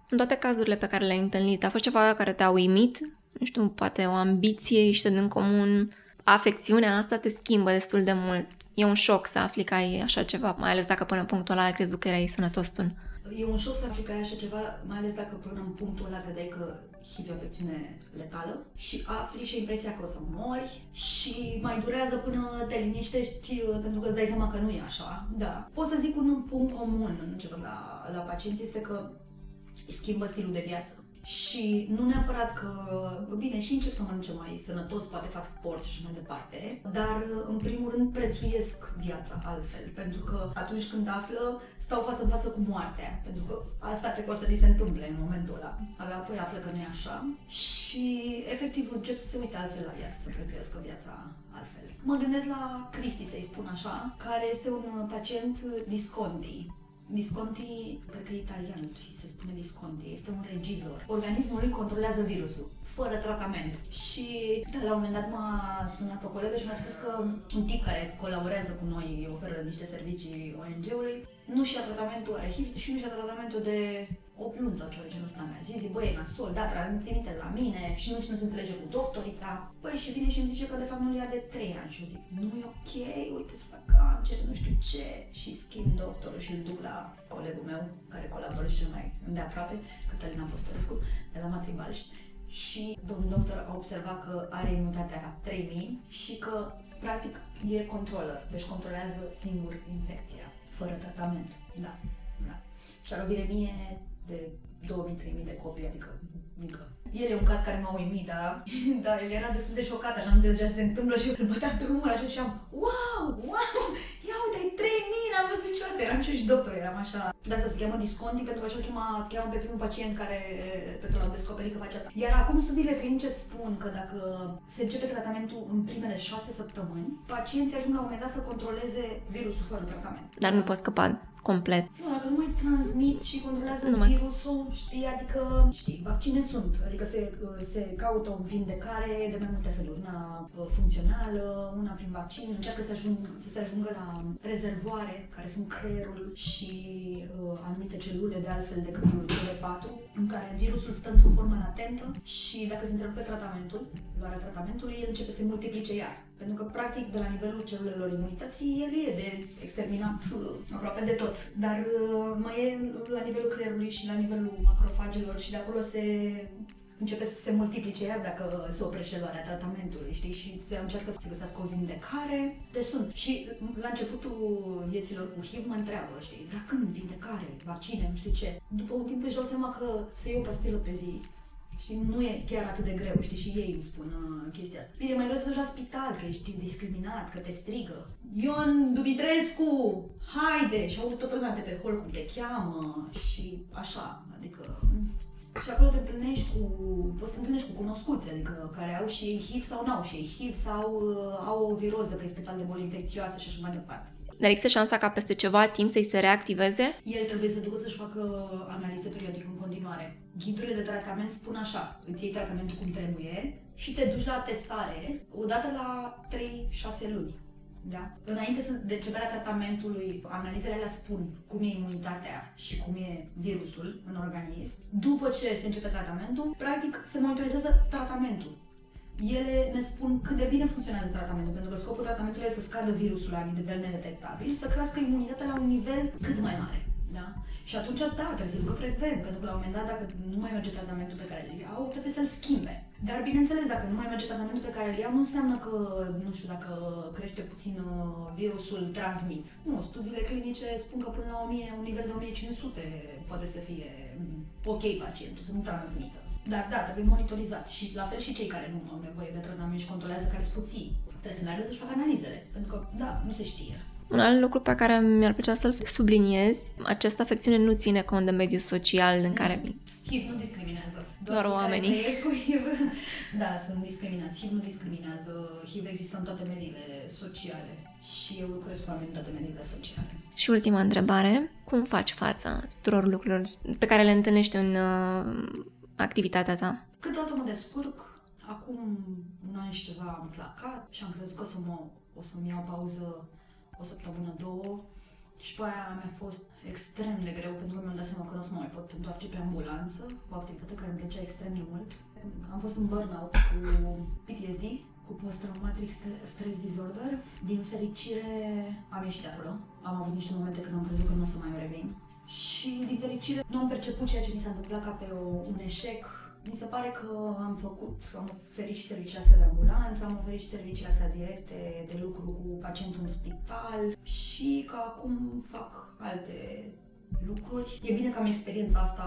În toate cazurile pe care le-ai întâlnit, a fost ceva care te-a uimit? Nu știu, poate o ambiție, ieșită din comun, afecțiunea asta te schimbă destul de mult. E un șoc să afli că ai așa ceva, mai ales dacă până în punctul ăla ai crezut că erai sănătos tu. E un șoc să afli că ai așa ceva, mai ales dacă până în punctul ăla credeai că HIV e o afecțiune letală și afli și impresia că o să mori și mai durează până te liniștești pentru că îți dai seama că nu e așa. Da. Pot să zic un punct comun în început la pacienți este că își schimbă stilul de viață. Și nu neapărat că, bine, și încep să mănânce mai sănătos, poate fac sport și așa mai departe, dar în primul rând prețuiesc viața altfel, pentru că atunci când află, stau față în față cu moartea, pentru că asta cred că o să li se întâmple în momentul ăla. Abia apoi află că nu e așa și efectiv încep să se uite altfel la viață, să prețuiască viața altfel. Mă gândesc la Cristi, să-i spun așa, care este un pacient Nisconti. Nisconti, cred că e italian și se spune Nisconti, este un regizor. Organismul lui controlează virusul, fără tratament. Și da, la un moment dat m-a sunat o colegă și mi-a spus că un tip care colaborează cu noi, oferă niște servicii ONG-ului, nu și-a tratamentul HIV și nu și-a tratamentul de 8 luni sau ceva de genul ăsta. Mi-a zis, băi, e nasol, da, trimite la mine și nu se înțelege cu doctorița. Păi și vine și îmi zice că de fapt nu-l ia de 3 ani și eu zic, nu e ok, uite-ți fac cancer, nu știu ce. Și schimb doctorul și îl duc la colegul meu, care colaborează cel mai îndeaproape, Cătălina Postărescu, de la Matei Balș. Și domnul doctor a observat că are imunitatea 3000 și că practic e controller, deci controlează singur infecția, fără tratament. Da, da. Și ar o viremie de 2000-3000 de copii, adică mică. El e un caz care m-a uimit, dar el era destul de șocat, așa, nu înțelegea ce se întâmplă și eu îl băteam pe umăr așa și am wow, ia uite, ai 3000, n-am văzut niciodată, eram și doctor, eram așa. De asta se cheamă Nisconti, pentru că așa cheamă pe primul pacient pe care l-au descoperit că face asta. Iar acum studiile clinice spun că dacă se începe tratamentul în primele 6 săptămâni, pacienții ajung la un moment dat să controleze virusul fără tratament. Dar nu poți scăpa complet. Nu, dacă nu mai transmit și controlează virusul, știi, adică, știi, vaccine sunt, adică se caută o vindecare de mai multe feluri, una funcțională, una prin vaccin, încearcă să se ajungă la rezervoare, care sunt creierul și anumite celule, de altfel decât cele 4, în care virusul stă într-o formă latentă și dacă se întrerupe tratamentul, luarea tratamentului, el începe să se multiplice iar. Pentru că, practic, de la nivelul celulelor imunității, el e de exterminat aproape de tot. Dar mai e la nivelul creierului și la nivelul macrofagelor și de acolo se începe să se multiplice iar dacă se oprește luarea tratamentului, știi? Și se încearcă să găsească o vindecare. Deci sunt. Și la începutul vieților cu HIV mă întreabă, știi, dar când vindecare, vaccine, nu știu ce. După un timp își dau seama că se iau pastilă pe zi. Și nu e chiar atât de greu, știi, și ei îmi spun chestia asta. Bine, mai greu să duci la spital, că ești discriminat, că te strigă. Ion Dumitrescu, haide! Și au toată lumea de pe hol cum te cheamă și așa, adică... Și acolo poți să te întâlnești cu cunoscuți, adică care au și ei HIV sau n-au și ei HIV sau au o viroză, că e spital de boli infecțioase și așa mai departe. Dar există șansa ca peste ceva timp să-i se reactiveze? El trebuie să ducă să-și facă analize periodic în continuare. Ghidurile de tratament spun așa, îți iei tratamentul cum trebuie și te duci la testare odată la 3-6 luni. Da. Înainte de începerea tratamentului, analizele alea spun cum e imunitatea și cum e virusul în organism. După ce se începe tratamentul, practic se monitorizează tratamentul. Ele ne spun cât de bine funcționează tratamentul, pentru că scopul tratamentului este să scadă virusul la nivel nedetectabil, să crească imunitatea la un nivel cât mai mare. Da? Și atunci, da, trebuie să ducă frecvent, pentru că la un moment dat, dacă nu mai merge tratamentul pe care îl iau, trebuie să-l schimbe. Dar, bineînțeles, dacă nu mai merge tratamentul pe care îl iau, nu înseamnă că, nu știu, dacă crește puțin virusul, transmit. Nu, studiile clinice spun că până la 1000, un nivel de 1500 poate să fie ok pacientul, să nu transmită. Dar, da, trebuie monitorizat. Și la fel și cei care nu au nevoie de tratament și controlează care sunt puțini. Trebuie să meargă să-și facă analizele, pentru că, da, nu se știe. Un alt lucru pe care mi-ar plăcea să-l subliniez, această afecțiune nu ține cont de mediul social în care... HIV nu discriminează. Doar oamenii. Care trăiesc cu HIV, da, sunt discriminați. HIV nu discriminează. HIV există în toate mediile sociale și eu lucrez cu oamenii în toate mediile sociale. Și ultima întrebare, cum faci fața tuturor lucrurilor pe care le întâlnești în activitatea ta? Câteodată mă descurc. Acum un an și ceva am placat și am crezut că o să-mi iau pauză o săptămână, 2, și pe aia mi-a fost extrem de greu, pentru că mi-am dat seama că nu o să mă mai pot întoarce pe ambulanță, o activitate care îmi plăcea extrem de mult. Am fost în burnout cu PTSD, cu post-traumatic stress disorder. Din fericire am ieșit de acolo. Am avut niște momente când am crezut că nu o să mai revin. Și din fericire nu am perceput ceea ce mi s-a întâmplat ca pe un eșec. Mi se pare că am oferit și serviciile astea de ambulanță, am oferit și serviciile astea directe de lucru cu pacientul în spital și că acum fac alte lucruri. E bine că am experiența asta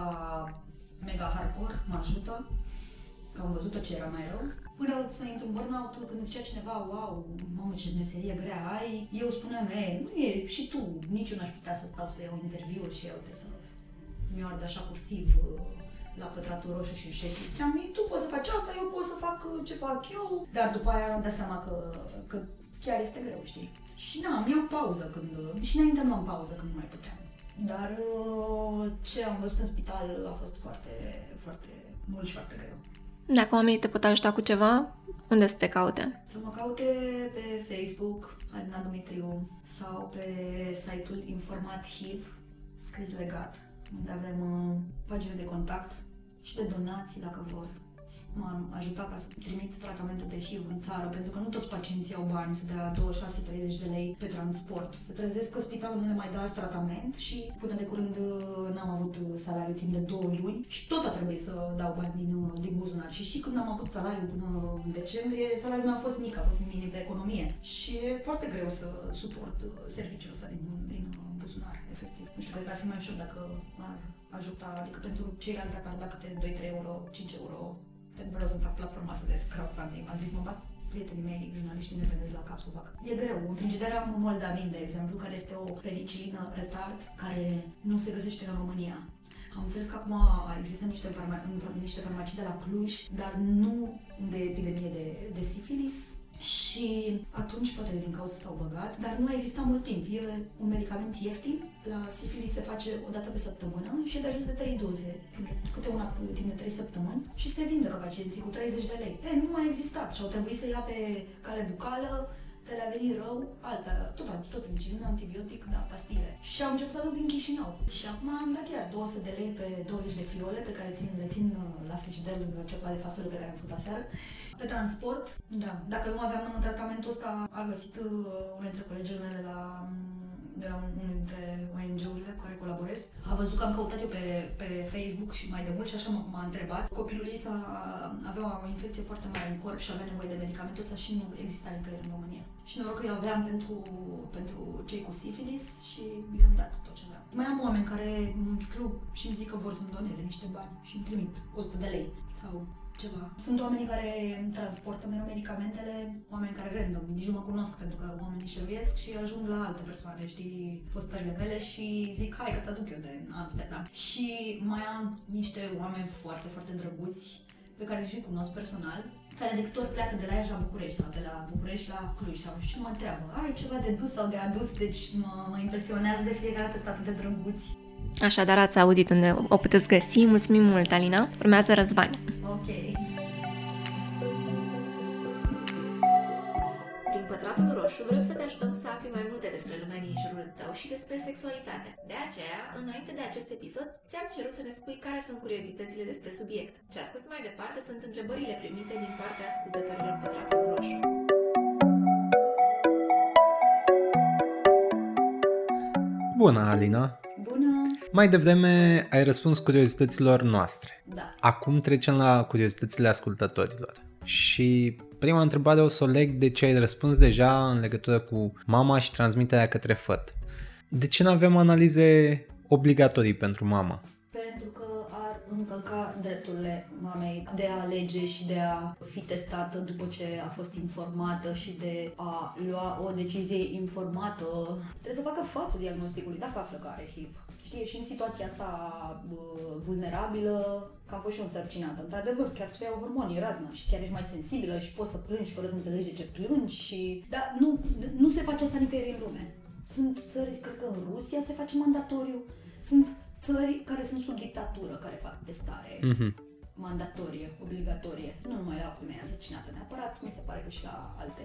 mega hardcore, mă ajută, că am văzut-o ce era mai rău. Până să intru în burnout, când zicea cineva, wow, mamă, ce meserie grea ai, eu spuneam, nu e, și tu, nici eu n-aș putea să stau să iau interviuri și eu te să mi-o ard așa cursiv la Pătratul Roșu și în șefii. Ziceam, tu poți să faci asta, eu pot să fac ce fac eu, dar după aia am dat seama că chiar este greu, știi? Și na, îmi iau pauză când, și înainte nu am pauză când nu mai puteam. Dar ce am văzut în spital a fost foarte, foarte mult și foarte greu. Dacă oamenii te pot ajuta cu ceva, unde să te caute? Să mă caute pe Facebook, Alina Dumitriu, sau pe site-ul informathiv, scris legat, unde avem pagine de contact și de donații, dacă vor. M-am ajutat ca să trimit tratamentul de HIV în țară, pentru că nu toți pacienții au bani să dea 26-30 de lei pe transport. Se trezesc că spitalul nu le mai dă tratament și până de curând n-am avut salariu timp de 2 luni și tot a trebuit să dau bani din buzunar. Și când am avut salariu până în decembrie, salariul meu a fost mic, a fost minim de economie și e foarte greu să suport serviciul ăsta din buzunar, efectiv. Nu știu, cred că ar fi mai ușor dacă m-ar ajuta, adică pentru ceilalți dacă ar da câte 2-3 euro, 5 euro, vreau să fac platforma asta de crowdfunding. Am zis, mă bat prietenii mei, jurnaliștii independenți la cap să o fac. E greu. În frigider am un moldamin, de exemplu, care este o penicilină retard, care nu se găsește în România. Am înțeles că acum există niște farmacii de la Cluj, dar nu de epidemie de sifilis. Și atunci poate din cauza asta au băgat, dar nu a existat mult timp. E un medicament ieftin, la sifilis se face o dată pe săptămână și e de ajuns de 3 doze, câte una timp de 3 săptămâni și se vindecă pacienții cu 30 de lei. Nu a existat și au trebuit să ia pe cale bucală, de le-a venit rău, alta, tot ingirină, antibiotic, da, pastile. Și am început să aduc din Chișinău. Și acum am dat chiar 200 de lei pe 20 de fiole pe care le țin la frigider lângă ceapa de fasole pe care am făcut aseară. Pe transport, da, dacă nu aveam în tratamentul ăsta, a găsit unul dintre colegele mele de la unul dintre ONG-urile cu care colaborez. A văzut că am căutat eu pe Facebook și mai de mult și așa m-a întrebat. Copilul ei avea o infecție foarte mare în corp și avea nevoie de medicamentul ăsta și nu exista nicăieri în România. Și noroc că eu aveam pentru cei cu sifilis și i-am dat tot ce aveam. Mai am oameni care îmi scriu și îmi zic că vor să-mi doneze niște bani și îmi trimit 100 de lei sau ceva. Sunt oameni care îmi transportă mereu medicamentele, oameni care random, nici nu mă cunosc pentru că oamenii șeruiesc și ajung la alte persoane, știi, fostările mele și zic, hai că ți-aduc eu de Amsterdam. Și mai am niște oameni foarte, foarte drăguți pe care și cunosc personal, care de câte ori pleacă de la Iași la București sau de la București la Cluj sau și mă întreabă, ai ceva de dus sau de adus, deci mă impresionează de fiecare dată, sunt atât de drăguți. Așadar ați auzit unde o puteți găsi, mulțumim mult, Alina. Urmează Răzvan. Ok. Prin Pătratul Roșu vrem să te ajutăm să afli mai multe despre lumea din jurul tău și despre sexualitate. De aceea, înainte de acest episod, ți-am cerut să ne spui care sunt curiozitățile despre subiect. Ce asculti mai departe sunt întrebările primite din partea ascultătorilor Pătratul Roșu. Bună, Alina! Bună! Mai devreme ai răspuns curiozităților noastre. Da. Acum trecem la curiozitățile ascultătorilor. Și prima întrebare o să o leg de ce ai răspuns deja în legătură cu mama și transmiterea către făt. De ce nu avem analize obligatorii pentru mamă? Pentru că ar încălca drepturile mamei de a alege și de a fi testată după ce a fost informată și de a lua o decizie informată. Trebuie să facă față diagnosticului dacă află că are HIV. Știi, și în situația asta vulnerabilă, că am fost și eu însărcinată. Într-adevăr, chiar ți-o iau hormonii razna și chiar ești mai sensibilă și poți să plângi fără să înțelegi de ce plângi și... Dar nu se face asta nicăieri în lume. Sunt țări, cred că în Rusia se face mandatoriu, sunt țări care sunt sub dictatură, care fac testare. Mm-hmm. Mandatorie, obligatorie, nu numai la femeia însărcinată neapărat, mi se pare că și la alte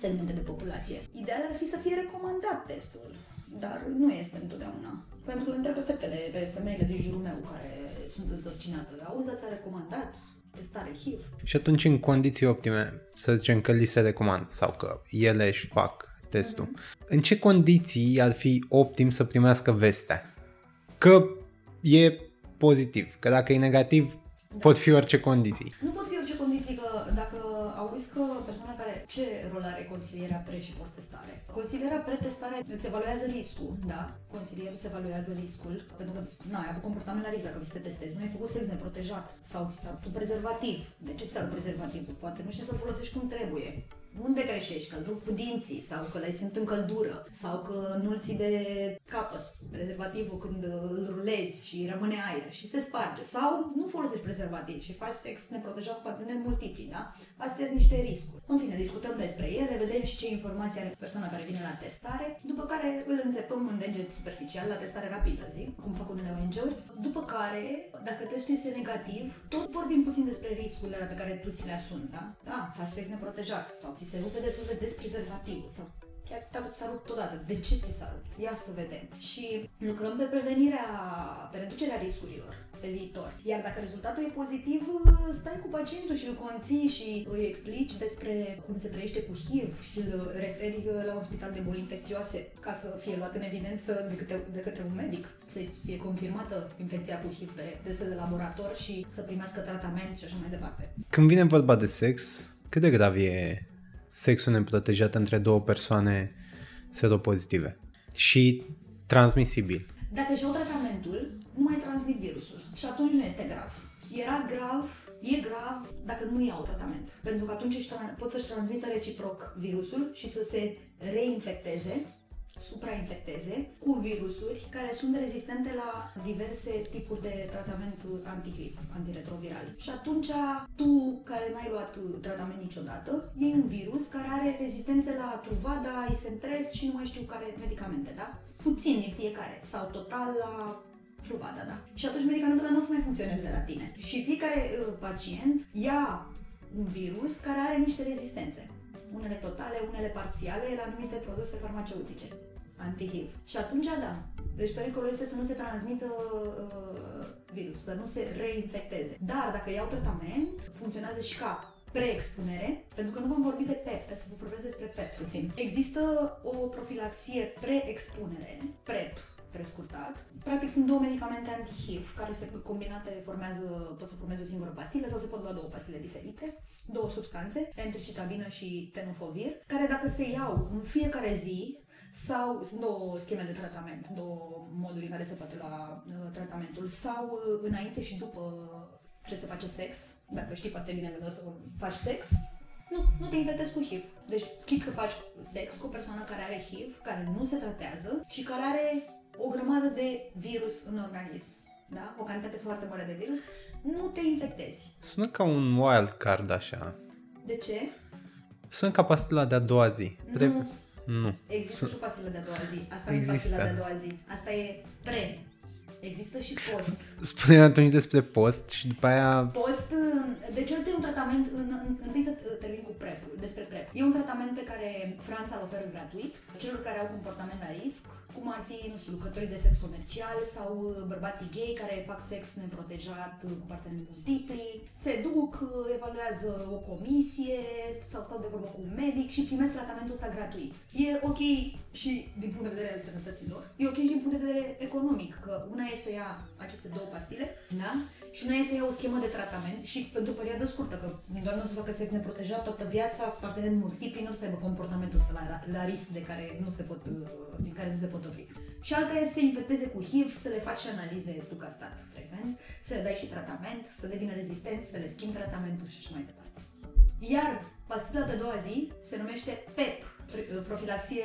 segmente de populație. Ideal ar fi să fie recomandat testul, dar nu este întotdeauna. Pentru că întreb pe fetele, pe femeile din jurul meu care sunt însărcinate, auzi, dar ți-a recomandat testare HIV? Și atunci, în condiții optime, să zicem că li se recomandă sau că ele își fac testul, în ce condiții ar fi optim să primească vestea? Că e pozitiv, că dacă e negativ, da. Pot fi orice condiții. Nu pot fi orice condiții, că dacă auzi că persoana care Ce rol are consilierea pre- și post-testare? Consilierea pre-testare îți evaluează riscul, da? Consilierul îți evaluează riscul, pentru că n-ai avut comportament la risc dacă vii să te testezi, nu ai făcut sex neprotejat sau ți s-a luat prezervativ. De ce ți s-a luat prezervativul? Poate nu știi să-l folosești cum trebuie. Unde greșești? Că îl rup cu dinții sau că l-ai simțit în căldură sau că nu-l ții de capăt prezervativul când îl rulezi și rămâne aer și se sparge sau nu folosești prezervativ și faci sex neprotejat cu parteneri multipli, da? Astea sunt niște riscuri. În fine, discutăm despre ele, vedem și ce informații are persoana care vine la testare, după care îl înțepăm în deget superficial la testare rapidă, zic, cum fac unele ONG-uri, după care, dacă testul este negativ, tot vorbim puțin despre riscurile pe care tu ți le asumi, da? Da, faci sex neprotejat sau ți se rupe destul de des prezervativul sau chiar dacă ți s-a rupt odată, de ce ți s-a rupt? Ia să vedem. Și lucrăm pe prevenirea, pe reducerea riscurilor pe viitor. Iar dacă rezultatul e pozitiv, stai cu pacientul și îl conții și îi explici despre cum se trăiește cu HIV și îl referi la un spital de boli infecțioase ca să fie luat în evidență de către un medic, să fie confirmată infecția cu HIV pe teste de laborator și să primească tratament și așa mai departe. Când vine vorba de sex, cât de grav e sexul neprotejat între două persoane seropozitive și transmisibil? Dacă își iau tratamentul, nu mai transmit virusul și atunci nu este grav. Era grav, e grav dacă nu iau tratament, pentru că atunci pot să-și transmită reciproc virusul și să se reinfecteze, suprainfecteze cu virusuri care sunt rezistente la diverse tipuri de tratament anti-HIV, antiretroviral. Și atunci tu, care n-ai luat tratament niciodată, iei un virus care are rezistențe la Truvada, isentrez și nu mai știu care medicamente, da? Puțin din fiecare sau total la Truvada, da? Și atunci medicamentul ăla nu o să mai funcționeze la tine. Și fiecare pacient ia un virus care are niște rezistențe. Unele totale, unele parțiale, la anumite produse farmaceutice, anti-HIV. Și atunci, da, deci pericolul este să nu se transmită virus, să nu se reinfecteze. Dar dacă iau tratament, funcționează și ca pre-expunere, pentru că nu vom vorbi de PEP, dar să vă vorbesc despre PEP puțin. Există o profilaxie pre-expunere, PrEP, prescurtat. Practic sunt două medicamente anti-HIV care se combinate formează, pot să formeze o singură pastilă sau se pot lua două pastile diferite, două substanțe, emtricitabină și tenofovir, care dacă se iau în fiecare zi sau sunt două scheme de tratament, două moduri în care se poate lua tratamentul sau înainte și după ce se face sex, dacă știi foarte bine când o să faci sex, nu te infectezi cu HIV. Deci chit că faci sex cu o persoană care are HIV, care nu se tratează și care are o grămadă de virus în organism, da? O cantitate foarte mare de virus, nu te infectezi. Sună ca un wild card așa. De ce? Sună ca pastila de-a doua zi. Nu. Există și pastila de-a doua zi. Asta există. Nu e pastila de-a doua zi. Asta e pre. Există și post. Spune atunci despre post și după aia... Post, deci ăsta e un tratament, întâi să termin cu PrEP, despre PrEP. E un tratament pe care Franța îl oferă gratuit celor care au comportament la risc, cum ar fi, nu știu, lucrătorii de sex comercial sau bărbații gay care fac sex neprotejat cu parteneri multipli, se duc, evaluează o comisie sau stau de vorbă cu un medic și primesc tratamentul ăsta gratuit. E ok și din punct de vedere al sănătății lor, e ok și din punct de vedere economic, că una e să ia aceste două pastile, da? Și una e să ia o schemă de tratament și pentru o perioadă scurtă, că doar nu o să facă sex neprotejat toată viața, parteneri multipli, nu o să aibă comportamentul ăsta la risc de care nu se pot, din care nu se pot opri. Și alta e să se infecteze cu HIV, să le faci analize tu ca stat frecvent, să le dai și tratament, să devină rezistenți, să le schimbi tratamentul și așa mai departe. Iar pastila de a doua zi se numește PEP, profilaxie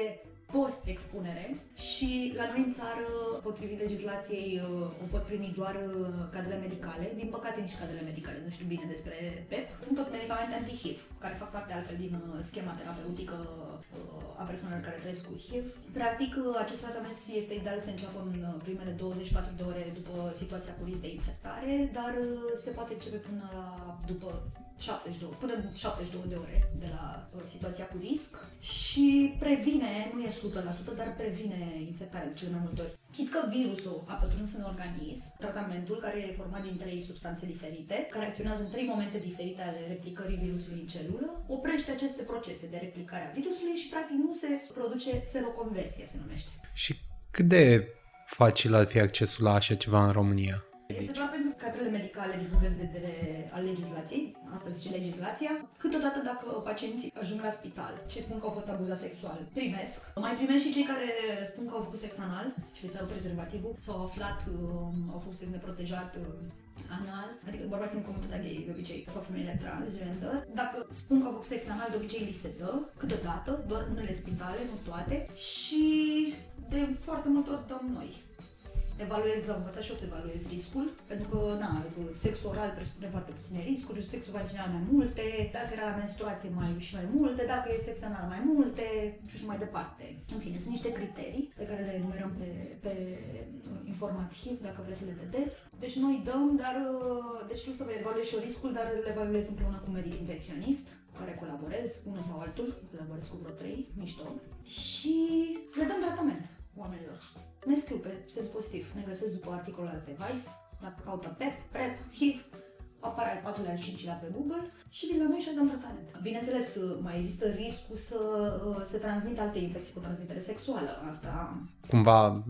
post-expunere și la noi în țară, potrivit legislației, o pot primi doar cadrele medicale. Din păcate nici cadrele medicale, nu știu bine despre PEP. Sunt tot medicamente anti-HIV, care fac parte altfel din schema terapeutică a persoanelor care trăiesc cu HIV. Practic, acest tratament este ideal să înceapă în primele 24 de ore după situația cu risc de infectare, dar se poate începe până la după 72 de ore de la situația cu risc și previne, nu e 100%, dar previne infectarea de cele mai multe ori. Chit că virusul a pătruns în organism, tratamentul care e format din 3 substanțe diferite, care acționează în 3 momente diferite ale replicării virusului în celulă, oprește aceste procese de replicare a virusului și practic nu se produce seroconversia, se numește. Și cât de facil ar fi accesul la așa ceva în România? Este doar pentru cadrele medicale din punct de vedere al legislației, asta zice legislația. Câteodată dacă pacienții ajung la spital și spun că au fost abuzat sexual, primesc. Mai primesc și cei care spun că au făcut sex anal și le s-a luat prezervativul, s-au aflat, au fost sex neprotejat anal, adică bărbații în comunitatea gay de obicei, sau femeile transgender. Dacă spun că au făcut sex anal, de obicei li se dă, câteodată, doar unele spitale, nu toate, și de foarte multe ori dăm noi. Evaluez, am învățat și eu să evaluez riscul, pentru că na, sexul oral presupune foarte puține riscuri, sexul vaginal mai multe, dacă era la menstruație mai și mai multe, dacă e sex anal mai multe și mai departe. În fine, sunt niște criterii pe care le enumerăm pe informativ, dacă vreți să le vedeți. Deci noi dăm, dar deci știu să vă evaluez și eu riscul, dar le evaluez împreună cu medic infecționist, cu care colaborez, unul sau altul, colaborez cu vreo 3, mișto, și le dăm tratament oamenilor. Ne scriu pe Sens Pozitiv, ne găsesc după articolul pe Vice, dacă caută PEP, PrEP, HIV, apare al 4-lea, al 5-lea pe Google și vin la noi și dăm tratament. Bineînțeles, mai există riscul să se transmită alte infecții cu transmitere sexuală. Asta... Cumva,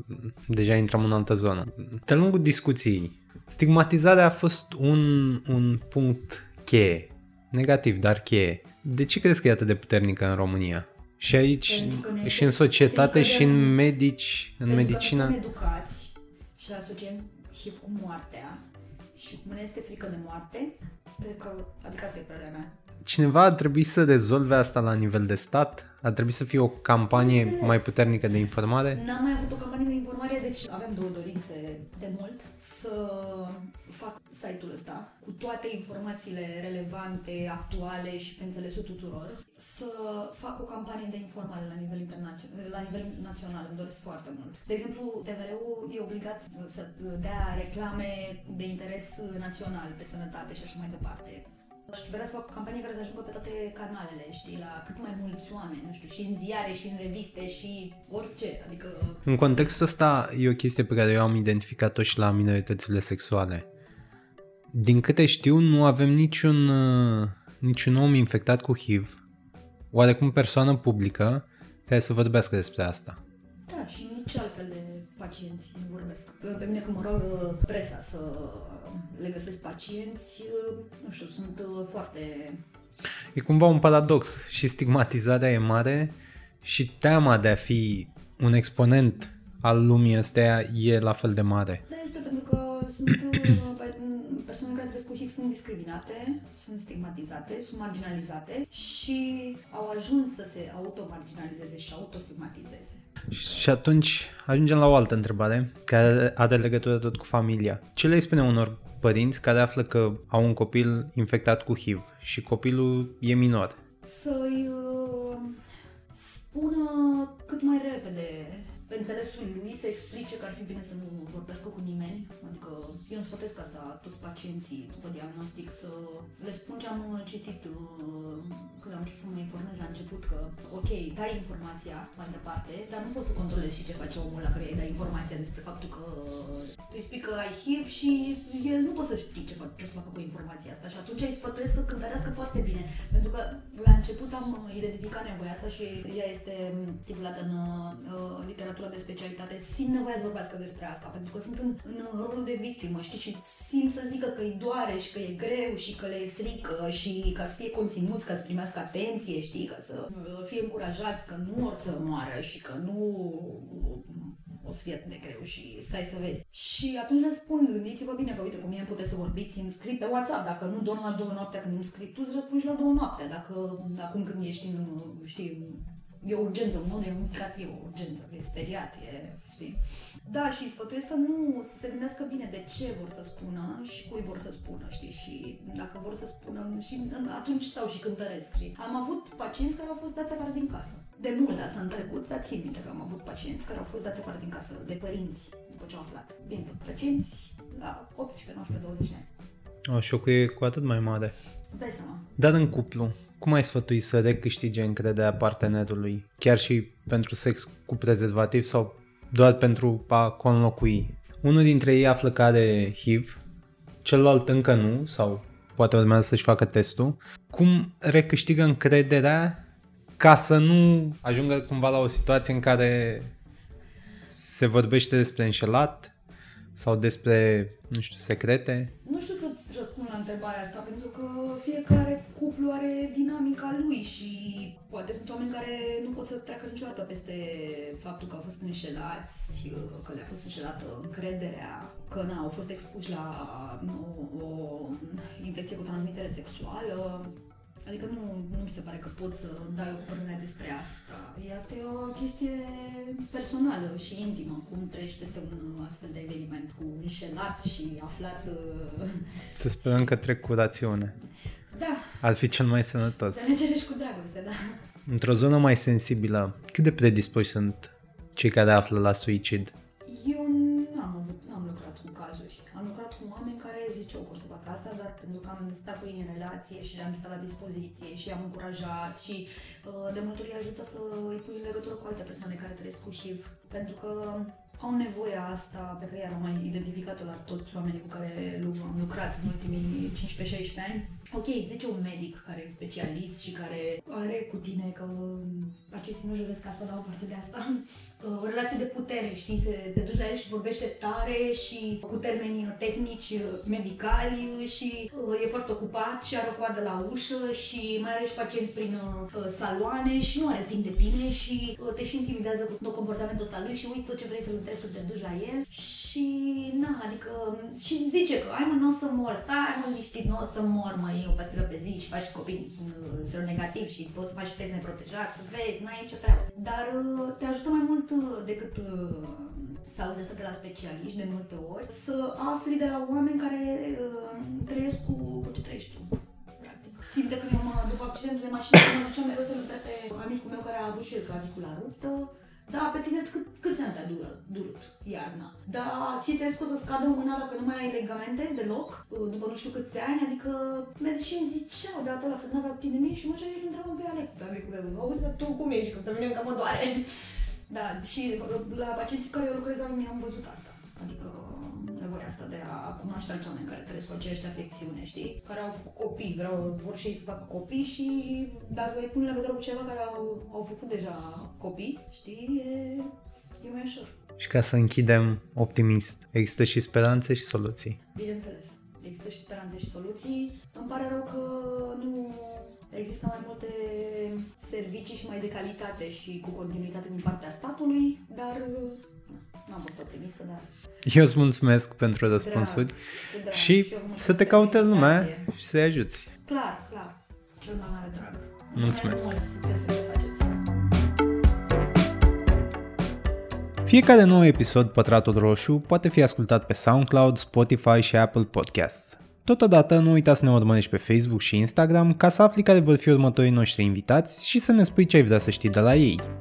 deja intrăm în altă zonă. De-a lungul discuției, stigmatizarea a fost un punct cheie, negativ, dar cheie. De ce crezi că e atât de puternică în România? Și aici, și în societate, și în medici, în medicină. Pentru că suntem educați și asociem HIV cu moartea și cum ne este frică de moarte, cred că, adică asta e problema. Cineva ar trebui să rezolve asta la nivel de stat? Ar trebui să fie o campanie mai puternică de informare? N-am mai avut o campanie de informare, deci avem două dorințe de mult. Să fac site-ul ăsta cu toate informațiile relevante, actuale și pe înțelesul tuturor. Să fac o campanie de informare la nivel internațional, la nivel național, îmi doresc foarte mult. De exemplu, TVR-ul e obligat să dea reclame de interes național pe sănătate și așa mai departe. Și vreau să fac o campanie care să ajungă pe toate canalele, știi, la cât mai mulți oameni, nu știu, și în ziare, și în reviste, și orice, adică... În contextul ăsta e o chestie pe care eu am identificat-o și la minoritățile sexuale. Din câte știu, nu avem niciun om infectat cu HIV, oarecum persoană publică, care să vorbească despre asta. Da, și nici altfel de pacienți nu vorbesc. Pe mine când mă rog presa să... le găsesc pacienți, nu știu, sunt foarte... E cumva un paradox și stigmatizarea e mare și teama de a fi un exponent al lumii astea e la fel de mare. Da, este pentru că sunt persoanele care trăiesc cu HIV, sunt discriminate, sunt stigmatizate, sunt marginalizate și au ajuns să se automarginalizeze și autostigmatizeze. Și atunci ajungem la o altă întrebare care are legătură tot cu familia. Ce le spune unor părinți care află că au un copil infectat cu HIV și copilul e minor? Să-i spună cât mai repede, pe înțelesul lui, să explice că ar fi bine să nu vorbească cu nimeni. Adică eu îmi sfătesc asta toți pacienții după diagnostic, să le spun ce am citit când am început să mă informez la început, că ok, dai informația mai departe, dar nu poți să controlezi și ce face omul la care îi dai informația despre faptul că tu îi spui că ai HIV și el nu poate să știi ce să facă cu informația asta și atunci îi sfătuiesc să cântărească foarte bine. Pentru că la început am identificat nevoia asta și ea este stipulată în literatura de specialitate, simt nevoia să vorbească despre asta, pentru că sunt în rolul de victimă, știi, și simt să zică că îi doare și că e greu și că le e frică și ca să fie conținuți, ca să primească atenție, știi, ca să fie încurajați că nu or să moară și că nu o să fie atât de greu și stai să vezi. Și atunci le spun, gândiți-vă bine că uite, cu mine puteți să vorbiți, îmi scrii pe WhatsApp, dacă nu dorm la 2 noaptea când îmi scrii, tu îți răspunzi la 2 noaptea, dacă acum când ești în, știi, e o urgență, un mod de muzicat e o urgență, că e speriat, e, știi? Da, și sfătuiesc să se gândească bine de ce vor să spună și cui vor să spună, știi? Și dacă vor să spună, și atunci stau și cântăresc, știi? Am avut pacienți care au fost dați afară din casă. De mult, asta în trecut, dar țin minte că am avut pacienți care au fost dați afară din casă, de părinți, după ce au aflat. Bine, pacienți la 18, 19, 20 de ani. O, șocul e cu atât mai mare. Dai seama. Dar în cuplu, cum ai sfătui să recâștige încrederea partenerului, chiar și pentru sex cu prezervativ sau doar pentru a conlocui? Unul dintre ei află că are HIV, celălalt încă nu, sau poate urmează să-și facă testul. Cum recâștigă încrederea ca să nu ajungă cumva la o situație în care se vorbește despre înșelat sau despre, nu știu, secrete? Nu știu să-ți răspund la întrebarea asta, pentru că fiecare cuplu are dinamica lui și poate sunt oameni care nu pot să treacă niciodată peste faptul că au fost înșelați, că le-a fost înșelată încrederea, că au fost expuși la o infecție cu transmitere sexuală. Adică nu mi se pare că pot să dai o părere despre asta. Asta e o chestie personală și intimă, cum treci peste un astfel de eveniment cu înșelat și aflat... Să sperăm că trec cu rațiune. Da. Ar fi cel mai sănătos. Să ne cerești cu dragoste, da. Într-o zonă mai sensibilă, cât de predispuși sunt cei care află la suicid? Eu n-am lucrat cu cazuri. Am lucrat cu oameni care ziceau că o să fac asta, dar pentru că am stat cu ei în relație și le-am stat la dispoziție și i-am încurajat și de multe ori ajută să îi pui în legătură cu alte persoane care trăiesc cu HIV, pentru că au nevoia asta, pe care i-am mai identificat-o la toți oamenii cu care am lucrat în ultimii 15-16 ani. Ok, zice un medic care e specialist și care are cu tine că aceții nu juresc asta, dar o parte de asta, o relație de putere, știi, te duci la el și vorbește tare și cu termeni tehnici, medicali și e foarte ocupat și are o coadă la ușă și mai are și pacienți prin saloane și nu are timp de tine și te și intimidează cu comportamentul ăsta lui și uiți tot ce vrei să-l întrebi, tu te duci la el și na, adică și zice că ai mă, n-o să mor, stai mă liniștit, n-o să mor, mă, e o pastilă pe zi și faci copii seronegativ și poți să faci sex neprotejat, vezi, n-ai nicio treabă. Dar te ajută mai mult decât să auzi asta de la specialiști de multe ori, să afli de la oameni care trăiesc cu ce trăiești tu. Simt că eu după accidentul de mașină mă duceam mereu să-l întreb pe amicul meu care a avut și el clavicula ruptă. Da, pe tine câți ani te-a durut iarna? Da, ție te-ai scos să scadă mâna dacă nu mai ai legamente deloc, după nu știu câți ani, adică mergi și îmi ziceau de atât la fel, n-avea epidemie și mă și îl întrebam pe Alec, pe amicul meu, auzi, dar tu cum ești, că pe mine încă mă doare. Da, și la pacienții care eu lucrez am văzut asta, adică nevoia asta de a cunoaște alți oameni care trăiesc cu aceeași afecțiune, știi? Care au făcut copii, vor și ei să facă copii și dacă îi pun legătură cu ceva care au făcut deja copii, știi, e mai ușor. Și ca să închidem optimist, există și speranțe și soluții. Bineînțeles, există și speranțe și soluții. Îmi pare rău că nu există mai multe servicii și mai de calitate și cu continuitate din partea statului, dar... Nu am fost optimistă, dar... Eu îți mulțumesc pentru răspunsuri și să te caute lumea și să-i ajuți. Clar. Cel mai mare drag. Mulțumesc. Fiecare nou episod Pătratul Roșu poate fi ascultat pe SoundCloud, Spotify și Apple Podcasts. Totodată nu uita să ne urmărești pe Facebook și Instagram ca să afli care vor fi următorii noștri invitați și să ne spui ce ai vrea să știi de la ei.